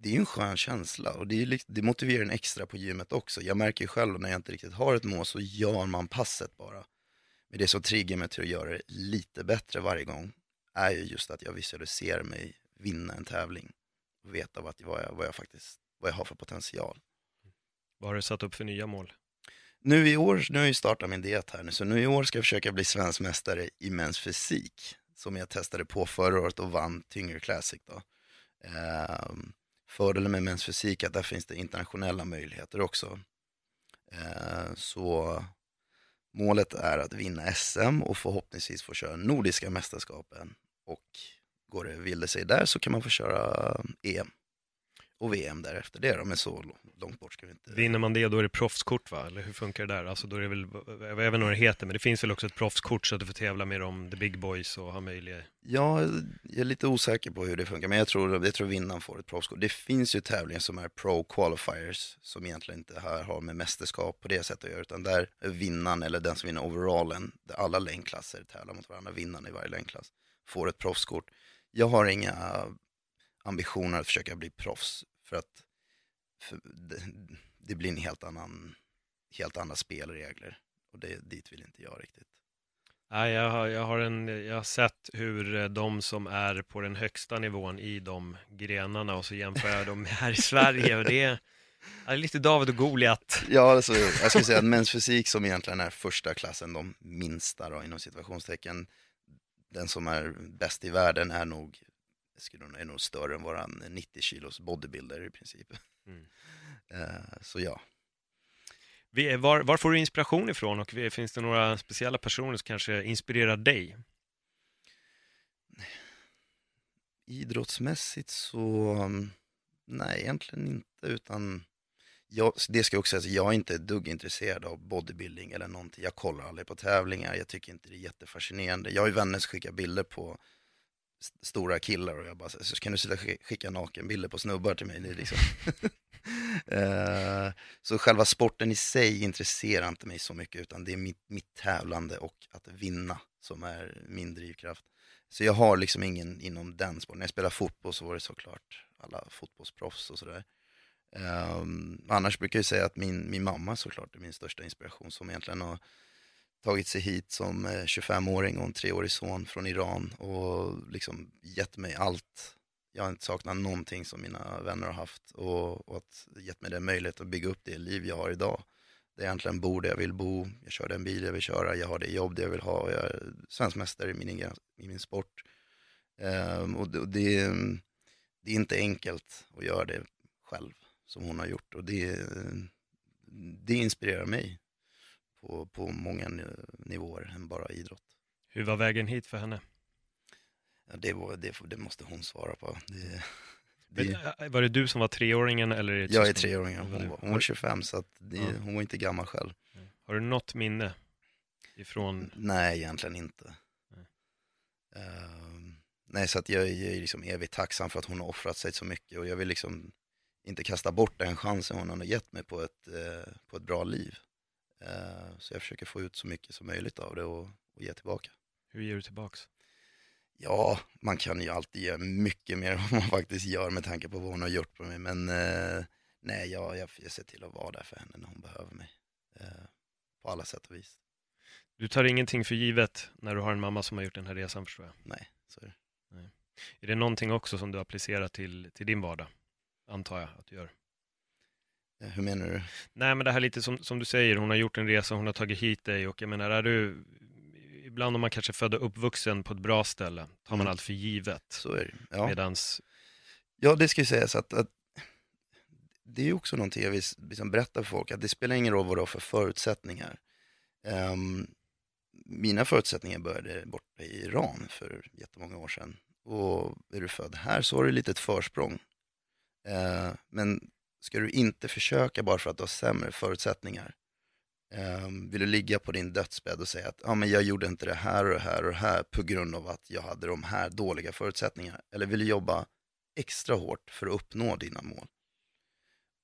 Det är ju en skön känsla. Och det motiverar en extra på gymmet också. Jag märker ju själv när jag inte riktigt har ett mål så gör man passet bara. Men det som triggar mig till att göra det lite bättre varje gång är ju just att jag visualiserar mig vinna en tävling. Och veta vad jag har för potential. Vad har du satt upp för nya mål? Nu i år, nu har jag startat min diet här nu, så nu i år ska jag försöka bli svensk mästare i mäns fysik som jag testade på förra året och vann Tyngre Classic då. Fördelen med mäns fysik är att där finns det internationella möjligheter också. Så målet är att vinna SM och förhoppningsvis få köra nordiska mästerskapen, och går det vill det sig där så kan man få köra EM. Och VM därefter det då, men så långt bort ska vi inte... Vinner man det, då är det proffskort va? Eller hur funkar det där? Alltså då är det väl, även om det heter, men det finns väl också ett proffskort så att du får tävla med de the big boys och ha möjlighet. Ja, jag är lite osäker på hur det funkar, men jag tror vinnaren får ett proffskort. Det finns ju tävlingar som är pro qualifiers som egentligen inte har med mästerskap på det sättet att göra, utan där vinnaren eller den som vinner overallen, där alla längdklasser tävlar mot varandra, vinnaren i varje längdklass får ett proffskort. Jag har inga ambitioner att försöka bli proffs för det blir en helt andra spelregler och det dit vill inte jag riktigt. Nej, jag har sett hur de som är på den högsta nivån i de grenarna och så jämför jag dem här i Sverige och det är lite David och Goliat. Ja, alltså, jag skulle säga att mäns fysik som egentligen är första klassen, de minsta då, inom situationstecken, den som är bäst i världen är nog större än våran 90 kilos bodybuilder i princip. Mm. Så ja. Var får du inspiration ifrån, och finns det några speciella personer som kanske inspirerar dig? Idrottsmässigt så nej, egentligen inte, utan det ska jag också säga, jag är inte duggintresserad av bodybuilding eller någonting. Jag kollar aldrig på tävlingar, jag tycker inte det är jättefascinerande. Jag har ju vänner som skickar bilder på stora killar och jag bara så kan du skicka nakenbilder på snubbar till mig, det är liksom. Så själva sporten i sig intresserar inte mig så mycket, utan det är mitt tävlande och att vinna som är min drivkraft. Så jag har liksom ingen inom den sporten. När jag spelar fotboll så var det såklart alla fotbollsproffs och sådär. Annars brukar jag säga att min mamma såklart är min största inspiration, som egentligen har tagit sig hit som 25-åring och en 3-årig son från Iran och liksom gett mig allt. Jag har inte saknat någonting som mina vänner har haft och att gett mig den möjlighet att bygga upp det liv jag har idag. Det är egentligen bor där jag vill bo, jag kör den bil jag vill köra, jag har det jobb det jag vill ha, jag är svensk mästare i min sport. Och det är inte enkelt att göra det själv som hon har gjort, och det inspirerar mig. På många nivåer än bara idrott. Hur var vägen hit för henne? Ja, det måste hon svara på. Men var det du som var treåringen? Eller är det jag är treåringen. Hon var 25, så att hon var inte gammal själv. Har du något minne ifrån? Nej, egentligen inte. Nej, nej, så att jag är liksom evigt tacksam för att hon har offrat sig så mycket. Och jag vill liksom inte kasta bort den chansen hon har gett mig på ett bra liv. Så jag försöker få ut så mycket som möjligt av det och ge tillbaka. Hur ger du tillbaka? Ja, man kan ju alltid göra mycket mer än vad man faktiskt gör med tanke på vad hon har gjort på mig. Men nej, jag ser till att vara där för henne när hon behöver mig. På alla sätt och vis. Du tar ingenting för givet när du har en mamma som har gjort den här resan, förstår jag? Nej, så är det. Nej. Är det någonting också som du applicerar till din vardag? Antar jag att du gör. Hur menar du? Nej, men det här lite som du säger, hon har gjort en resa, hon har tagit hit dig, och jag menar, är du, ibland om man kanske föder uppvuxen på ett bra ställe, tar man allt för givet. Så är det. Ja. Medans... ja, det ska ju sägas att det är ju också någonting jag vill liksom berätta för folk, att det spelar ingen roll vad du har för förutsättningar. Mina förutsättningar började borta i Iran för jättemånga år sedan. Och är du född här så har du lite ett försprång. Men ska du inte försöka bara för att du har sämre förutsättningar? Vill du ligga på din dödsbädd och säga att ah, men jag gjorde inte det här och det här och det här på grund av att jag hade de här dåliga förutsättningarna? Eller vill du jobba extra hårt för att uppnå dina mål?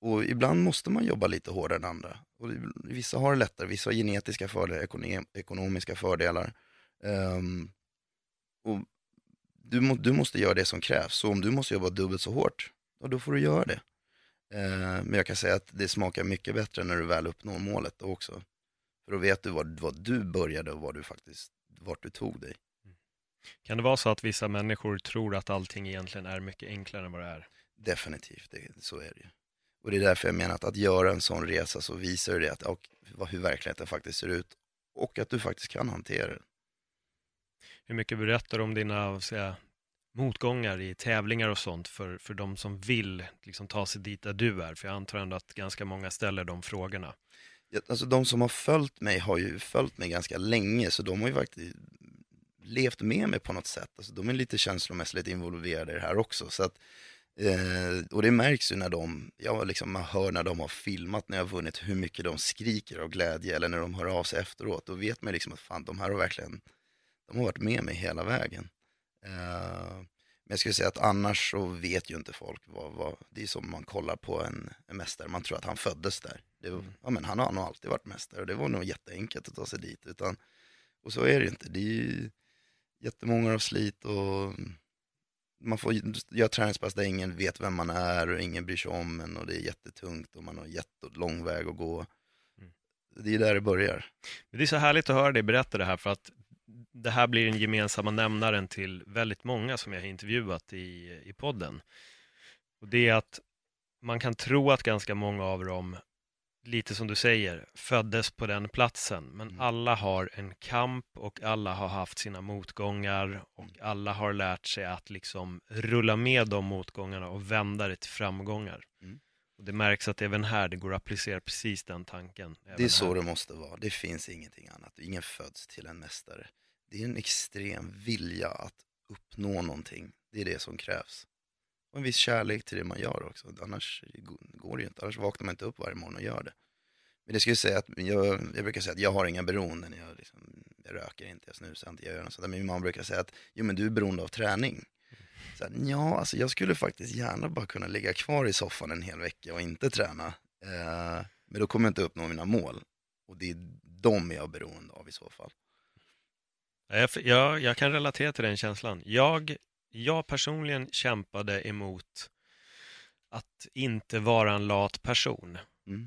Och ibland måste man jobba lite hårdare än andra. Och vissa har det lättare, vissa har genetiska fördelar, ekonomiska fördelar. Och du måste göra det som krävs. Så om du måste jobba dubbelt så hårt, då får du göra det. Men jag kan säga att det smakar mycket bättre när du väl uppnår målet också. För då vet du vad du började och vad du faktiskt, vart du tog dig. Kan det vara så att vissa människor tror att allting egentligen är mycket enklare än vad det är? Definitivt, så är det ju. Och det är därför jag menar att göra en sån resa så visar det hur verkligheten faktiskt ser ut och att du faktiskt kan hantera det. Hur mycket berättar du om dina motgångar i tävlingar och sånt för de som vill liksom ta sig dit där du är? För jag antar ändå att ganska många ställer de frågorna. Alltså de som har följt mig har ju följt mig ganska länge, så de har ju faktiskt levt med mig på något sätt. Alltså de är lite känslomässigt involverade i det här också, så att och det märks ju när man hör när de har filmat när jag har vunnit hur mycket de skriker av glädje, eller när de hör av sig efteråt, då vet man att fan, de här har verkligen, de har varit med mig hela vägen. Men jag skulle säga att annars så vet ju inte folk vad det är. Som man kollar på en mästare, man tror att han föddes där, men han har nog alltid varit mästare och det var nog jätteenkelt att ta sig dit, och så är det inte. Det är ju jättemånga av slit, och man får göra träningspass där ingen vet vem man är och ingen bryr sig om en, och det är jättetungt och man har jättelång väg att gå. Det är där det börjar. Men det är så härligt att höra dig berätta det här, för att det här blir en gemensamma nämnaren till väldigt många som jag har intervjuat i podden. Och det är att man kan tro att ganska många av dem, lite som du säger, föddes på den platsen. Men alla har en kamp och alla har haft sina motgångar, och alla har lärt sig att rulla med de motgångarna och vända det till framgångar. Och det märks att även här det går att applicera precis den tanken. Det är så här. Det måste vara. Det finns ingenting annat. Ingen föds till en mästare. Det är en extrem vilja att uppnå någonting. Det är det som krävs. Och en viss kärlek till det man gör också. Annars går det ju inte. Annars vaknar man inte upp varje morgon och gör det. Men det skulle säga att jag brukar säga att jag har inga beroenden. Jag röker inte, jag snusar inte, jag gör något sådär. Men min mamma brukar säga att du är beroende av träning. Så här, jag skulle faktiskt gärna bara kunna ligga kvar i soffan en hel vecka och inte träna. Men då kommer jag inte uppnå mina mål. Och det är dem jag är beroende av i så fall. Jag kan relatera till den känslan. Jag personligen kämpade emot att inte vara en lat person.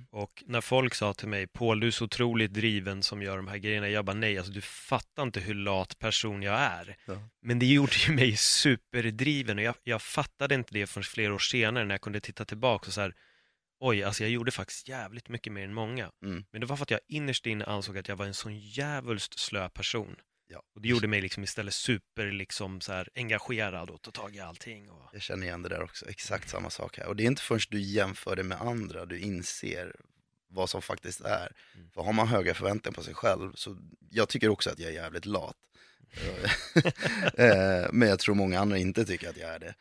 Och när folk sa till mig, Paul, du är så otroligt driven som gör de här grejerna, jag bara nej, du fattar inte hur lat person jag är. Ja. Men det gjorde ju mig superdriven, och jag fattade inte det förrän flera år senare när jag kunde titta tillbaka och jag gjorde faktiskt jävligt mycket mer än många. Men det var för att jag innerst inne ansåg att jag var en sån jävulst slö person. Ja. Och det gjorde mig istället super engagerad och tog tag i allting. Och... jag känner igen det där också, exakt samma sak här. Och det är inte förrän du jämför det med andra du inser vad som faktiskt är. För har man höga förväntningar på sig själv, så jag tycker också att jag är jävligt lat. Men jag tror många andra inte tycker att jag är det.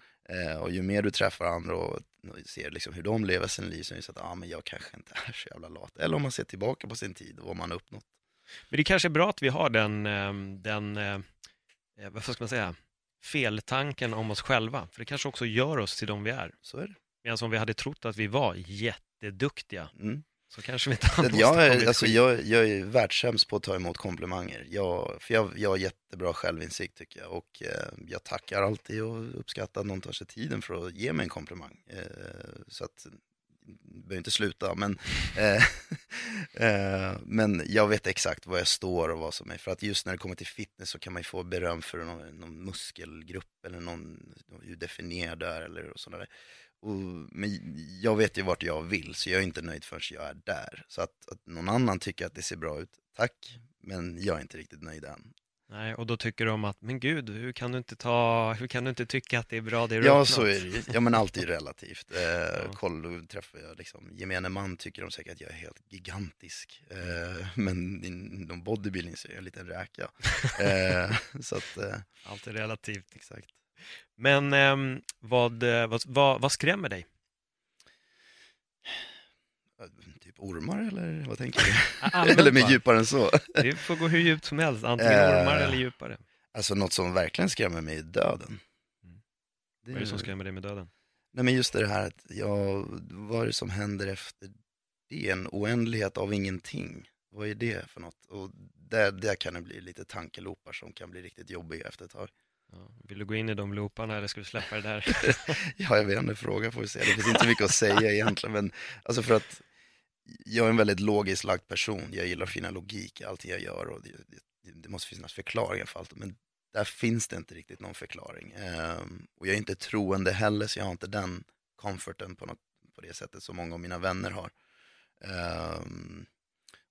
Och ju mer du träffar andra och ser hur de lever sin liv, så är det men jag kanske inte är så jävla lat. Eller om man ser tillbaka på sin tid och vad man har uppnått. Men det kanske är bra att vi har den vad ska man säga, feltanken om oss själva. För det kanske också gör oss till de vi är. Så är det. Medan om vi hade trott att vi var jätteduktiga, så kanske vi inte hade jag är världssämst på att ta emot komplimanger. Jag har jättebra självinsikt, tycker jag. Och jag tackar alltid och uppskattar att någon tar sig tiden för att ge mig en komplimang. Så att behöver inte sluta, men Men jag vet exakt vad jag står och vad som är. För att just när det kommer till fitness så kan man ju få beröm för någon muskelgrupp eller hur definierad det är eller sådana där. Men jag vet ju vart jag vill, så jag är inte nöjd förrän jag är där. Så att någon annan tycker att det ser bra ut, tack. Men jag är inte riktigt nöjd än. Nej, och då tycker de att, men gud, hur kan du inte tycka att det är bra det du uppnått? Så är det. Ja, men alltid relativt. Koll, träffar jag liksom, gemene man tycker de säkert att jag är helt gigantisk. Men inom bodybuilding så är jag en liten räka. Så att, alltid relativt, exakt. Men vad skrämmer dig? Typ ormar eller vad tänker du? Eller med djupare än så. Du får gå hur djupt som helst, antingen ormar eller djupare. Alltså något som verkligen skrämmer mig är döden. Mm. Vad är det som skrämmer dig med döden? Nej, men just det här att vad är det som händer efter det? En oändlighet av ingenting. Vad är det för något? Och där kan det bli lite tankelopar som kan bli riktigt jobbiga efter ett tag. Ja, vill du gå in i de looparna eller ska du släppa det där? Ja, jag vet inte, fråga får vi se. Det finns inte mycket att säga egentligen, men alltså för att jag är en väldigt logiskt lagd person. Jag gillar att finna logik i allt jag gör och det måste finnas förklaringar för allt, men där finns det inte riktigt någon förklaring. Och jag är inte troende heller, så jag har inte den comforten på det sättet som många av mina vänner har.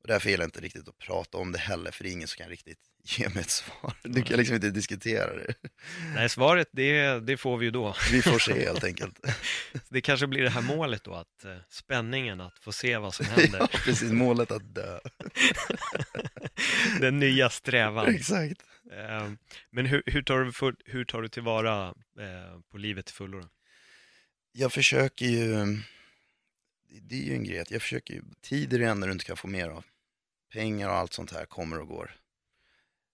Och därför gäller det inte riktigt att prata om det heller, för det är ingen som kan riktigt ge mig ett svar. Du kan liksom inte diskutera det. Nej, svaret det får vi ju då. Vi får se helt enkelt. Det kanske blir det här målet då, att spänningen, att få se vad som händer. Ja, precis, målet att dö. Den nya strävan. Exakt. Men hur tar du tillvara på livet till fullo? Jag försöker ju... Det är ju en grej. Jag försöker ju... Tid är det enda du inte kan få mer av. Pengar och allt sånt här kommer och går.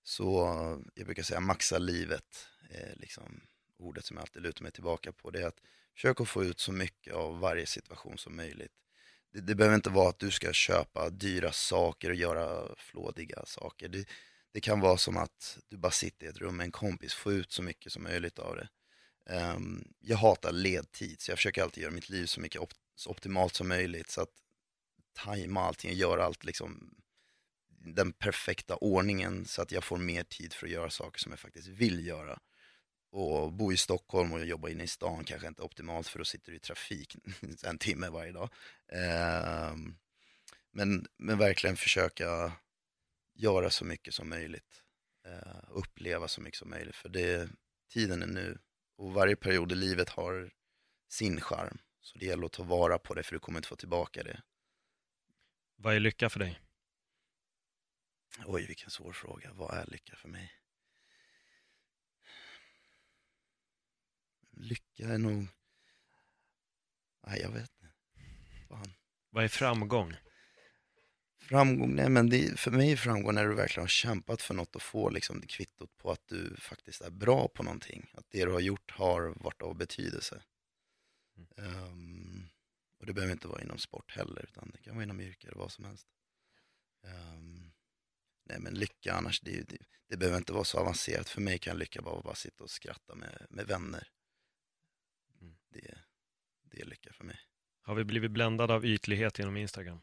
Så jag brukar säga maxa livet. Liksom ordet som jag alltid lutar mig tillbaka på. Det är att försöka få ut så mycket av varje situation som möjligt. Det behöver inte vara att du ska köpa dyra saker och göra flådiga saker. Det kan vara som att du bara sitter i ett rum med en kompis. Få ut så mycket som möjligt av det. Jag hatar ledtid. Så jag försöker alltid göra mitt liv så mycket optimalt som möjligt, så att tajma allting och göra allt liksom den perfekta ordningen så att jag får mer tid för att göra saker som jag faktiskt vill göra. Och bo i Stockholm och jobba inne i stan kanske inte optimalt, för då sitter du i trafik en timme varje dag. Men verkligen försöka göra så mycket som möjligt, uppleva så mycket som möjligt, för tiden är nu och varje period i livet har sin charm. Så det gäller att ta vara på det, för du kommer inte få tillbaka det. Vad är lycka för dig? Oj, vilken svår fråga. Vad är lycka för mig? Lycka är nog... Nej, jag vet inte. Fan. Vad är framgång? Framgång, nej, men för mig är framgång när du verkligen har kämpat för något och får liksom det kvittot på att du faktiskt är bra på någonting. Att det du har gjort har varit av betydelse. Och det behöver inte vara inom sport heller, utan det kan vara inom yrke eller vad som helst. Nej, men lycka annars, det behöver inte vara så avancerat. För mig kan lycka vara att bara sitta och skratta med vänner. Det är lycka för mig. Har vi blivit bländade av ytlighet genom Instagram?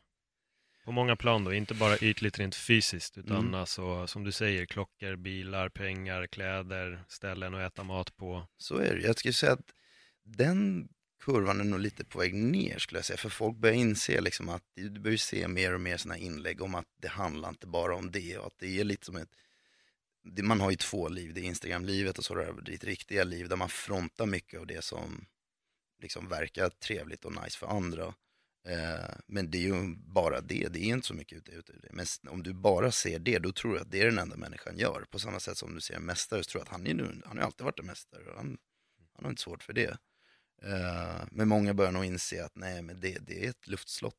På många plan då, inte bara ytligt rent fysiskt, utan alltså, som du säger, klockor, bilar, pengar, kläder, ställen att äta mat på. Så är det. Jag skulle säga att den kurvan är nog lite på väg ner, skulle jag säga. För folk börjar inse liksom att du börjar se mer och mer sådana inlägg om att det handlar inte bara om det. Och att det är lite som man har ju två liv. Det är Instagram-livet och så är det ditt riktiga liv, där man frontar mycket av det som liksom verkar trevligt och nice för andra. Men det är ju bara det. Det är inte så mycket ute i det. Men om du bara ser det, då tror du att det är den enda människan gör. På samma sätt som du ser en mästare, så tror jag att han har alltid varit en mästare. Han har inte svårt för det. Men många börjar nog inse att nej, men det är ett luftslott.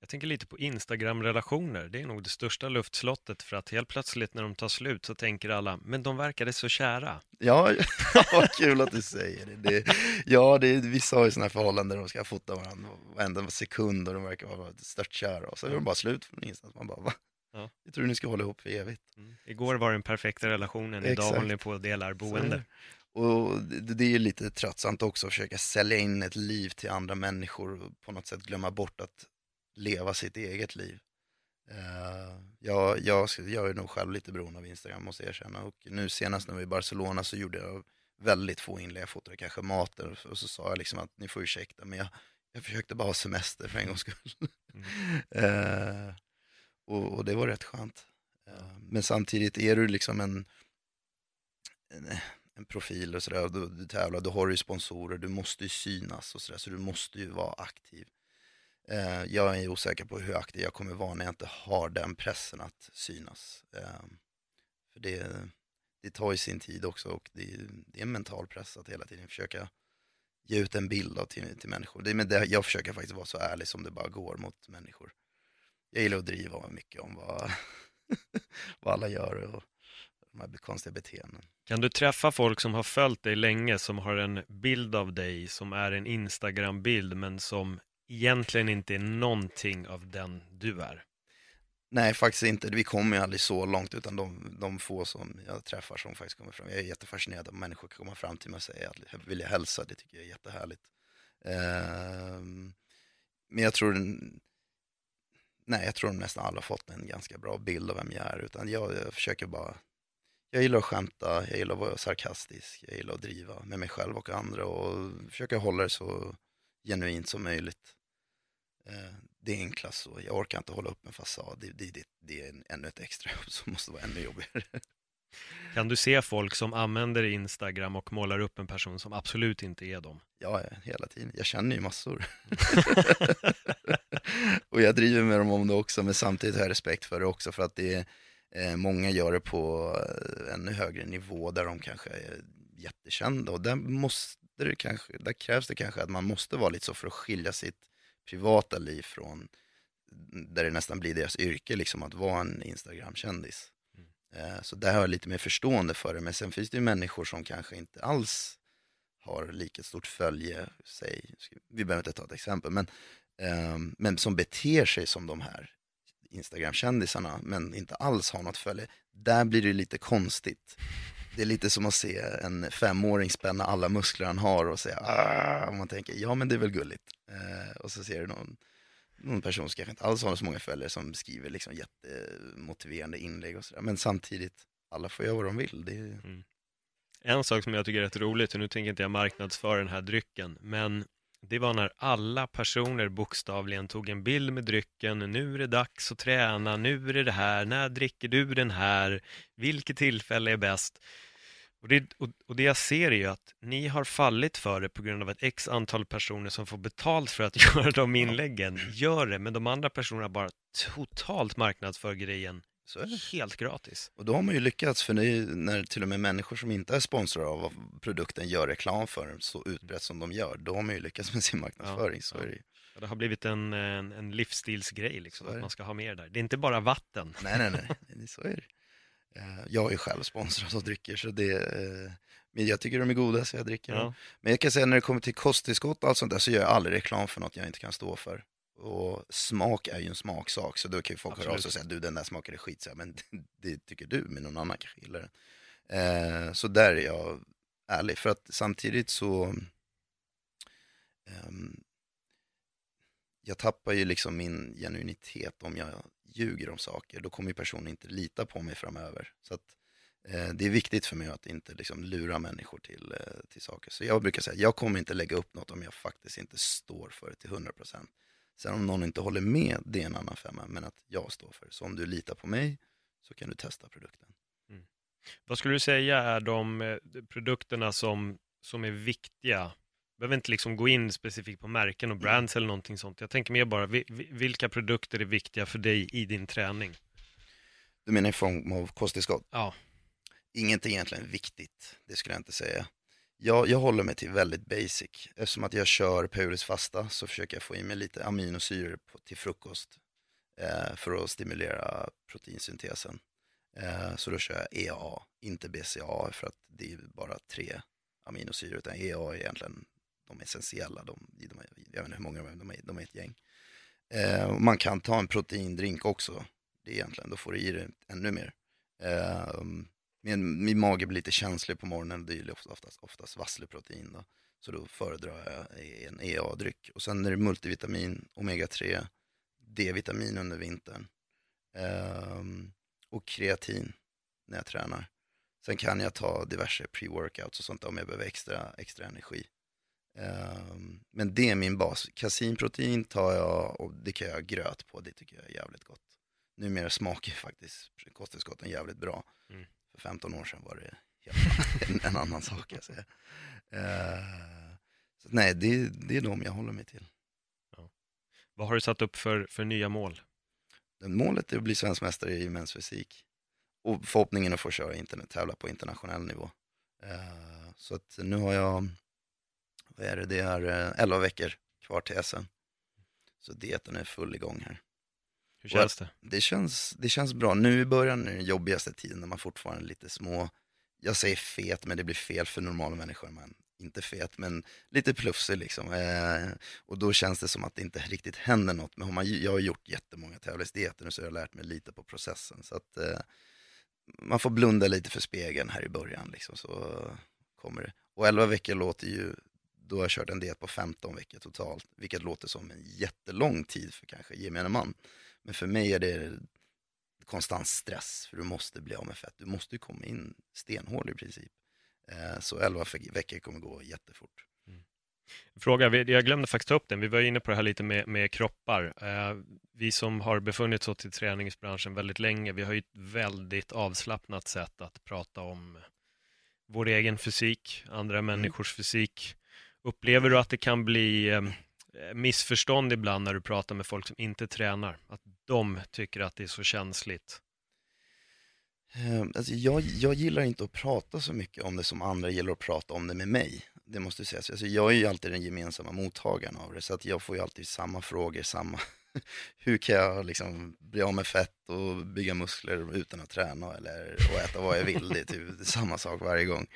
Jag tänker lite på Instagram-relationer. Det är nog det största luftslottet, för att helt plötsligt när de tar slut så tänker alla, men de verkade så kära. Ja, vad kul att du säger det. Vissa har ju sådana här förhållanden där de ska fota varandra varenda sekund och de verkar vara stört kära. Och så är de bara slut från ingenstans. Man bara, va? Ja. Jag tror ni ska hålla ihop för evigt. Igår var den perfekta relationen, idag håller ni på och delar boende. Och det är ju lite tröttsamt också att försöka sälja in ett liv till andra människor och på något sätt glömma bort att leva sitt eget liv. Jag är nog själv lite beroende av Instagram, måste jag erkänna. Och nu senast när vi var i Barcelona så gjorde jag väldigt få inlägg. Jag fotade kanske maten och så sa jag liksom att ni får ursäkta, men jag försökte bara ha semester för en gångs skull. Och det var rätt skönt. Men samtidigt är du liksom en profil och sådär, du tävlar, du har ju sponsorer, du måste ju synas och sådär, så du måste ju vara aktiv. Jag är osäker på hur aktiv jag kommer vara när jag inte har den pressen att synas. För det tar ju sin tid också, och det är en mental press att hela tiden försöka ge ut en bild av till människor. Jag försöker faktiskt vara så ärlig som det bara går mot människor. Jag gillar att driva mycket om vad alla gör och de här konstiga beteenden. Kan du träffa folk som har följt dig länge, som har en bild av dig, som är en Instagram-bild, men som egentligen inte är någonting av den du är? Nej, faktiskt inte. Vi kommer ju aldrig så långt, utan de få som jag träffar som faktiskt kommer fram. Jag är jättefascinerad av människor som kommer fram till mig och säger att vill jag hälsa. Det tycker jag är jättehärligt. Men jag tror... Nej, jag tror de nästan alla har fått en ganska bra bild av vem jag är. Utan jag försöker bara... Jag gillar att skämta, jag gillar att vara sarkastisk, jag gillar att driva med mig själv och andra och försöka hålla det så genuint som möjligt. Det är enklast så. Jag orkar inte hålla upp en fasad. Det är ännu ett extra jobb som måste vara ännu jobbigare. Kan du se folk som använder Instagram och målar upp en person som absolut inte är dem? Ja, hela tiden. Jag känner ju massor. Och jag driver med dem om det också, men samtidigt har jag respekt för det också, för att det är många gör det på ännu högre nivå där de kanske är jättekända, och där krävs det kanske att man måste vara lite så för att skilja sitt privata liv från där det nästan blir deras yrke, liksom att vara en Instagram-kändis. Så där har jag lite mer förstående för det, men sen finns det ju människor som kanske inte alls har lika stort följe, vi behöver inte ta ett exempel, men som beter sig som de här Instagram-kändisarna men inte alls har något följe. Där blir det lite konstigt. Det är lite som att se en 5-åring spänna alla muskler han har och säga och man tänker, ja men det är väl gulligt. Och så ser du någon person som kanske inte alls har så många följare som skriver liksom jättemotiverande inlägg och sådär. Men samtidigt, alla får göra vad de vill. En sak som jag tycker är rätt roligt, och nu tänker inte jag marknadsföra den här drycken, men det var när alla personer bokstavligen tog en bild med drycken. Nu är det dags att träna, nu är det här, när dricker du den här, vilket tillfälle är bäst? Och det jag ser är ju att ni har fallit för det på grund av ett x antal personer som får betalt för att göra de inläggen. Gör det, men de andra personerna bara totalt marknadsför grejen. Så är det. Helt gratis. Och då har man ju lyckats, för när till och med människor som inte är sponsrade av produkten gör reklam för dem så utbrett som de gör, då har man ju lyckats med sin marknadsföring. Så är det ju. Ja, det har blivit en livsstilsgrej liksom, att man ska ha mer där. Det är inte bara vatten. Nej. Så är det. Jag är ju själv sponsrad och dricker, så men jag tycker de är goda så jag dricker dem. Men jag kan säga, när det kommer till kosttillskott och allt sånt där, så gör jag aldrig reklam för något jag inte kan stå för. Och smak är ju en smaksak, så då kan ju folk höra av sig och säga, du den där smakade skit, så här, men det tycker du, men någon annan kanske gillar den. Så där är jag ärlig, för att samtidigt så jag tappar ju liksom min genuinitet om jag ljuger om saker, då kommer ju personen inte lita på mig framöver. Så att det är viktigt för mig att inte liksom lura människor till saker. Så jag brukar säga, jag kommer inte lägga upp något om jag faktiskt inte står för det till 100%. Sen om någon inte håller med, det är en annan femma, men att jag står för det. Så om du litar på mig så kan du testa produkten. Mm. Vad skulle du säga är de produkterna som är viktiga? Behöver inte liksom gå in specifikt på märken och brands eller någonting sånt. Jag tänker mer bara, vilka produkter är viktiga för dig i din träning? Du menar i form av kosttillskott? Ja. Inget egentligen viktigt, det skulle jag inte säga. Jag håller mig till väldigt basic. Eftersom att jag kör periodiskt fasta så försöker jag få in mig lite aminosyror till frukost för att stimulera proteinsyntesen. Så då kör jag EAA, inte BCAA, för att det är bara 3 aminosyror, utan EAA är egentligen de essentiella. Jag vet inte hur många de är ett gäng. Man kan ta en proteindrink också. Det är egentligen, då får du i dig ännu mer. Min mage blir lite känslig på morgonen, det är oftast vassleprotein då. Så då föredrar jag en EA-dryck. Och sen är det multivitamin, omega-3, D-vitamin under vintern. Och kreatin när jag tränar. Sen kan jag ta diverse pre-workouts och sånt om jag behöver extra energi. Men det är min bas. Kasinprotein tar jag och det kan jag gröt på. Det tycker jag är jävligt gott. Numera smakar faktiskt kosttillskotten jävligt bra. Mm. För 15 år sedan var det en annan sak jag säger. Så nej, det är de jag håller mig till. Ja. Vad har du satt upp för nya mål? Målet är att bli svensk mästare i mäns fysik. Och förhoppningen är att få köra tävla på internationell nivå. Så att nu har jag, vad är det är 11 veckor kvar till SM. Så dieten är full igång här. Hur känns det? Det känns bra. Nu i början är den jobbigaste tiden när man fortfarande är lite små. Jag säger fet, men det blir fel för normala människor. Man inte fet, men lite plufsig liksom. Och då känns det som att det inte riktigt händer något. Men jag har gjort jättemånga tävlingsdieter nu, så jag har lärt mig lite på processen. Så att man får blunda lite för spegeln här i början liksom, så kommer det. Och 11 veckor låter ju, då har jag kört en diet på 15 veckor totalt, vilket låter som en jättelång tid för kanske gemene man. Men för mig är det konstant stress, för du måste bli av med fett. Du måste ju komma in stenhård i princip. Så 11 veckor kommer gå jättefort. Mm. Fråga, jag glömde faktiskt ta upp den. Vi var inne på det här lite med kroppar. Vi som har befunnit oss i träningsbranschen väldigt länge, vi har ju ett väldigt avslappnat sätt att prata om vår egen fysik, andra människors fysik. Upplever du att det kan bli missförstånd ibland när du pratar med folk som inte tränar? Att de tycker att det är så känsligt? Alltså jag gillar inte att prata så mycket om det som andra gillar att prata om det med mig. Det måste jag säga. Alltså jag är ju alltid den gemensamma mottagaren av det. Så att jag får ju alltid samma frågor, hur kan jag liksom bli av med fett och bygga muskler utan att träna eller och äta vad jag vill. Det är typ samma sak varje gång.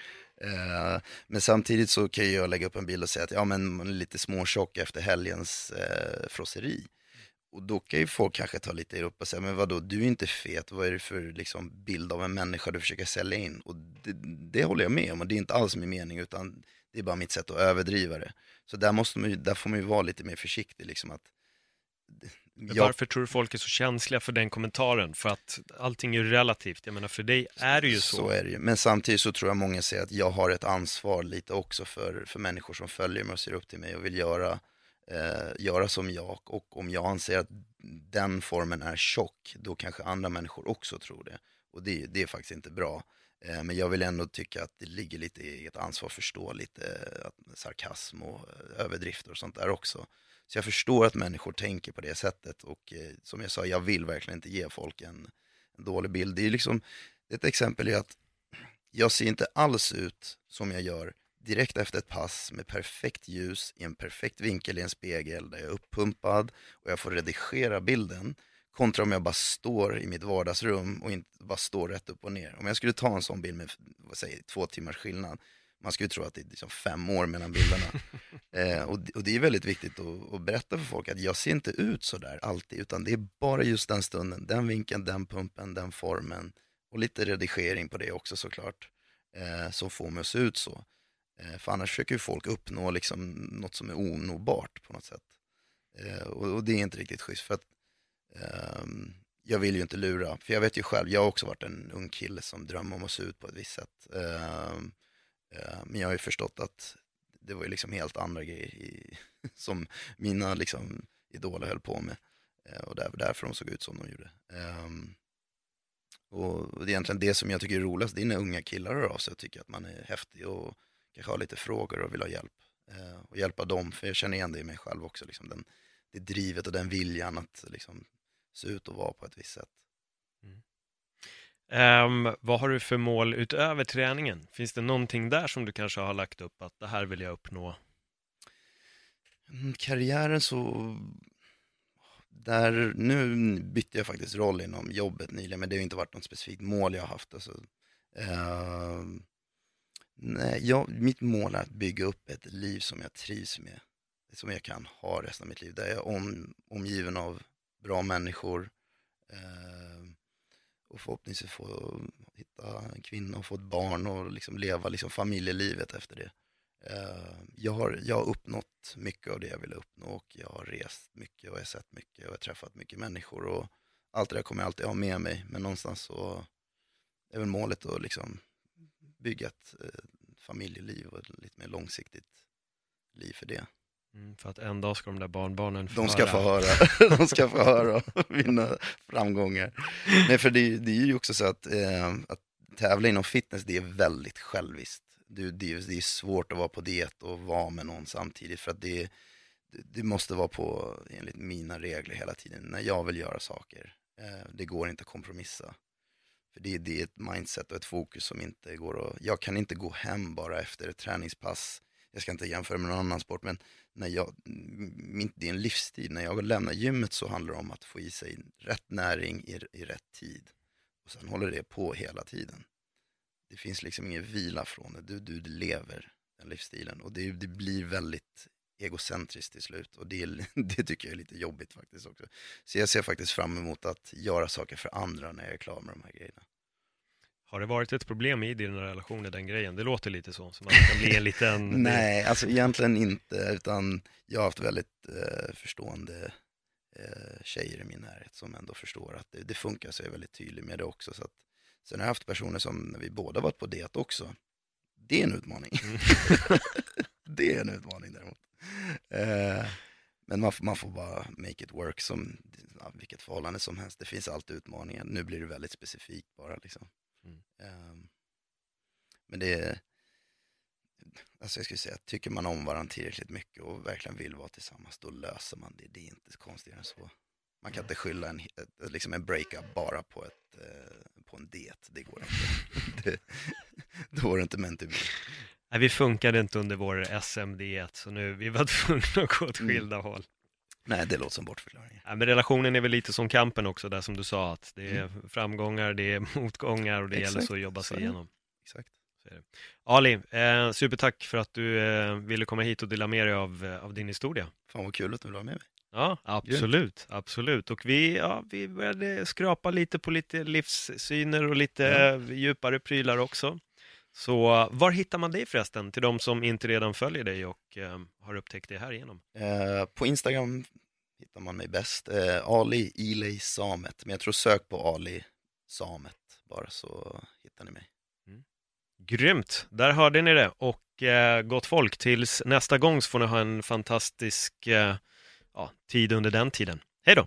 Men samtidigt så kan jag lägga upp en bild och säga att ja, men man är lite småtjock efter helgens frosseri. Och då kan ju folk kanske ta lite i upp och säga, men vadå, du är inte fet, vad är det för liksom bild av en människa du försöker sälja in? Och det håller jag med om, och det är inte alls min mening, utan det är bara mitt sätt att överdriva det. Så där får man ju vara lite mer försiktig liksom, att varför tror du folk är så känsliga för den kommentaren? För att allting är relativt. Jag menar, för dig är det ju så. Så är det ju. Men samtidigt så tror jag många säger att jag har ett ansvar lite också för människor som följer mig och ser upp till mig och vill göra som jag. Och om jag anser att den formen är tjock, då kanske andra människor också tror det. Och det är faktiskt inte bra. Men jag vill ändå tycka att det ligger lite i ett ansvar att förstå lite att sarkasm och överdrifter och sånt där också. Så jag förstår att människor tänker på det sättet, och som jag sa, jag vill verkligen inte ge folk en dålig bild. Det är liksom, ett exempel är att jag ser inte alls ut som jag gör direkt efter ett pass med perfekt ljus i en perfekt vinkel i en spegel där jag är uppumpad och jag får redigera bilden, kontra om jag bara står i mitt vardagsrum och inte bara står rätt upp och ner. Om jag skulle ta en sån bild med 2 timmars skillnad, man skulle tro att det är liksom 5 år mellan bilderna. Och det är väldigt viktigt att berätta för folk att jag ser inte ut så där alltid, utan det är bara just den stunden, den vinkeln, den pumpen, den formen och lite redigering på det också såklart, så får man se ut så. För annars försöker ju folk uppnå liksom något som är onåbart på något sätt. Och det är inte riktigt schysst, för att jag vill ju inte lura, för jag vet ju själv, jag har också varit en ung kille som drömmer om att se ut på ett visst sätt. Men jag har ju förstått att det var ju liksom helt andra grejer som mina liksom idoler höll på med. Och därför de såg ut som de gjorde. Och det är egentligen det som jag tycker är roligast. Det är när unga killar hör av sig och tycker att man är häftig och kanske har lite frågor och vill ha hjälp. Och hjälpa dem, för jag känner igen det i mig själv också. Liksom det drivet och den viljan att liksom se ut och vara på ett visst sätt. Mm. Vad har du för mål utöver träningen? Finns det någonting där som du kanske har lagt upp att det här vill jag uppnå? Karriären, så där, nu bytte jag faktiskt roll inom jobbet nyligen, men det har inte varit något specifikt mål jag har haft. Alltså, mitt mål är att bygga upp ett liv som jag trivs med, som jag kan ha resten av mitt liv, där jag är omgiven av bra människor. Och förhoppningsvis få hitta en kvinna och få ett barn och liksom leva liksom familjelivet efter det. Jag har uppnått mycket av det jag ville uppnå, och jag har rest mycket och jag har sett mycket och jag har träffat mycket människor, och allt det där kommer jag alltid ha med mig, men någonstans så är väl målet att liksom bygga ett familjeliv och ett lite mer långsiktigt liv för det. För att en dag ska de där barnbarnen få höra och vinna framgångar. Nej, för det är ju också så att, att tävla inom fitness, det är väldigt själviskt. Det är svårt att vara på diet och vara med någon samtidigt, för att det måste vara på enligt mina regler hela tiden när jag vill göra saker. Det går inte att kompromissa. För det är ett mindset och ett fokus som inte går att... Jag kan inte gå hem bara efter ett träningspass. Jag ska inte jämföra med någon annan sport, men det är en livsstil. När jag lämnar gymmet så handlar det om att få i sig rätt näring i rätt tid. Och sen håller det på hela tiden. Det finns liksom ingen vila från det. Du lever den livsstilen. Och det blir väldigt egocentriskt till slut. Och det tycker jag är lite jobbigt faktiskt också. Så jag ser faktiskt fram emot att göra saker för andra när jag är klar med de här grejerna. Har det varit ett problem i dina relationer, den grejen? Det låter lite så, som att det kan bli en liten... Nej, alltså egentligen inte. Utan jag har haft väldigt förstående tjejer i min närhet som ändå förstår att det funkar, så jag är väldigt tydlig med det också. Så att, sen har jag haft personer som, när vi båda varit på det också, det är en utmaning. Mm. Det är en utmaning däremot. Men man får bara make it work, som vilket förhållande som helst. Det finns alltid utmaningar. Nu blir det väldigt specifikt bara liksom. Men det är, alltså jag skulle säga, tycker man om varandra tillräckligt mycket och verkligen vill vara tillsammans, då löser man det. Det är inte konstigare än så. Man kan inte skylla en breakup bara på en diet. Det går inte. Då är det inte meant to be. Nej, vi funkade inte under vår SM-diet, så nu vi var tvungna att gå åt skilda håll. Nej, det låter som bortförklaring. Ja, men relationen är väl lite som kampen också, där som du sa, att det är framgångar, det är motgångar och det gäller så att jobba sig igenom. Exakt. Så är det. Ali, supertack för att du ville komma hit och dela med dig av din historia. Fan vad kul att du ville vara med mig. Ja, absolut. Absolut. Och vi började skrapa lite på lite livssyner och lite djupare prylar också. Så var hittar man dig förresten, till de som inte redan följer dig och har upptäckt det här igenom? På Instagram hittar man mig bäst. Ali Ilay Samet. Men jag tror sök på Ali Samet bara, så hittar ni mig. Mm. Grymt, där hörde ni det. Och gott folk, tills nästa gång så får ni ha en fantastisk tid under den tiden. Hej då!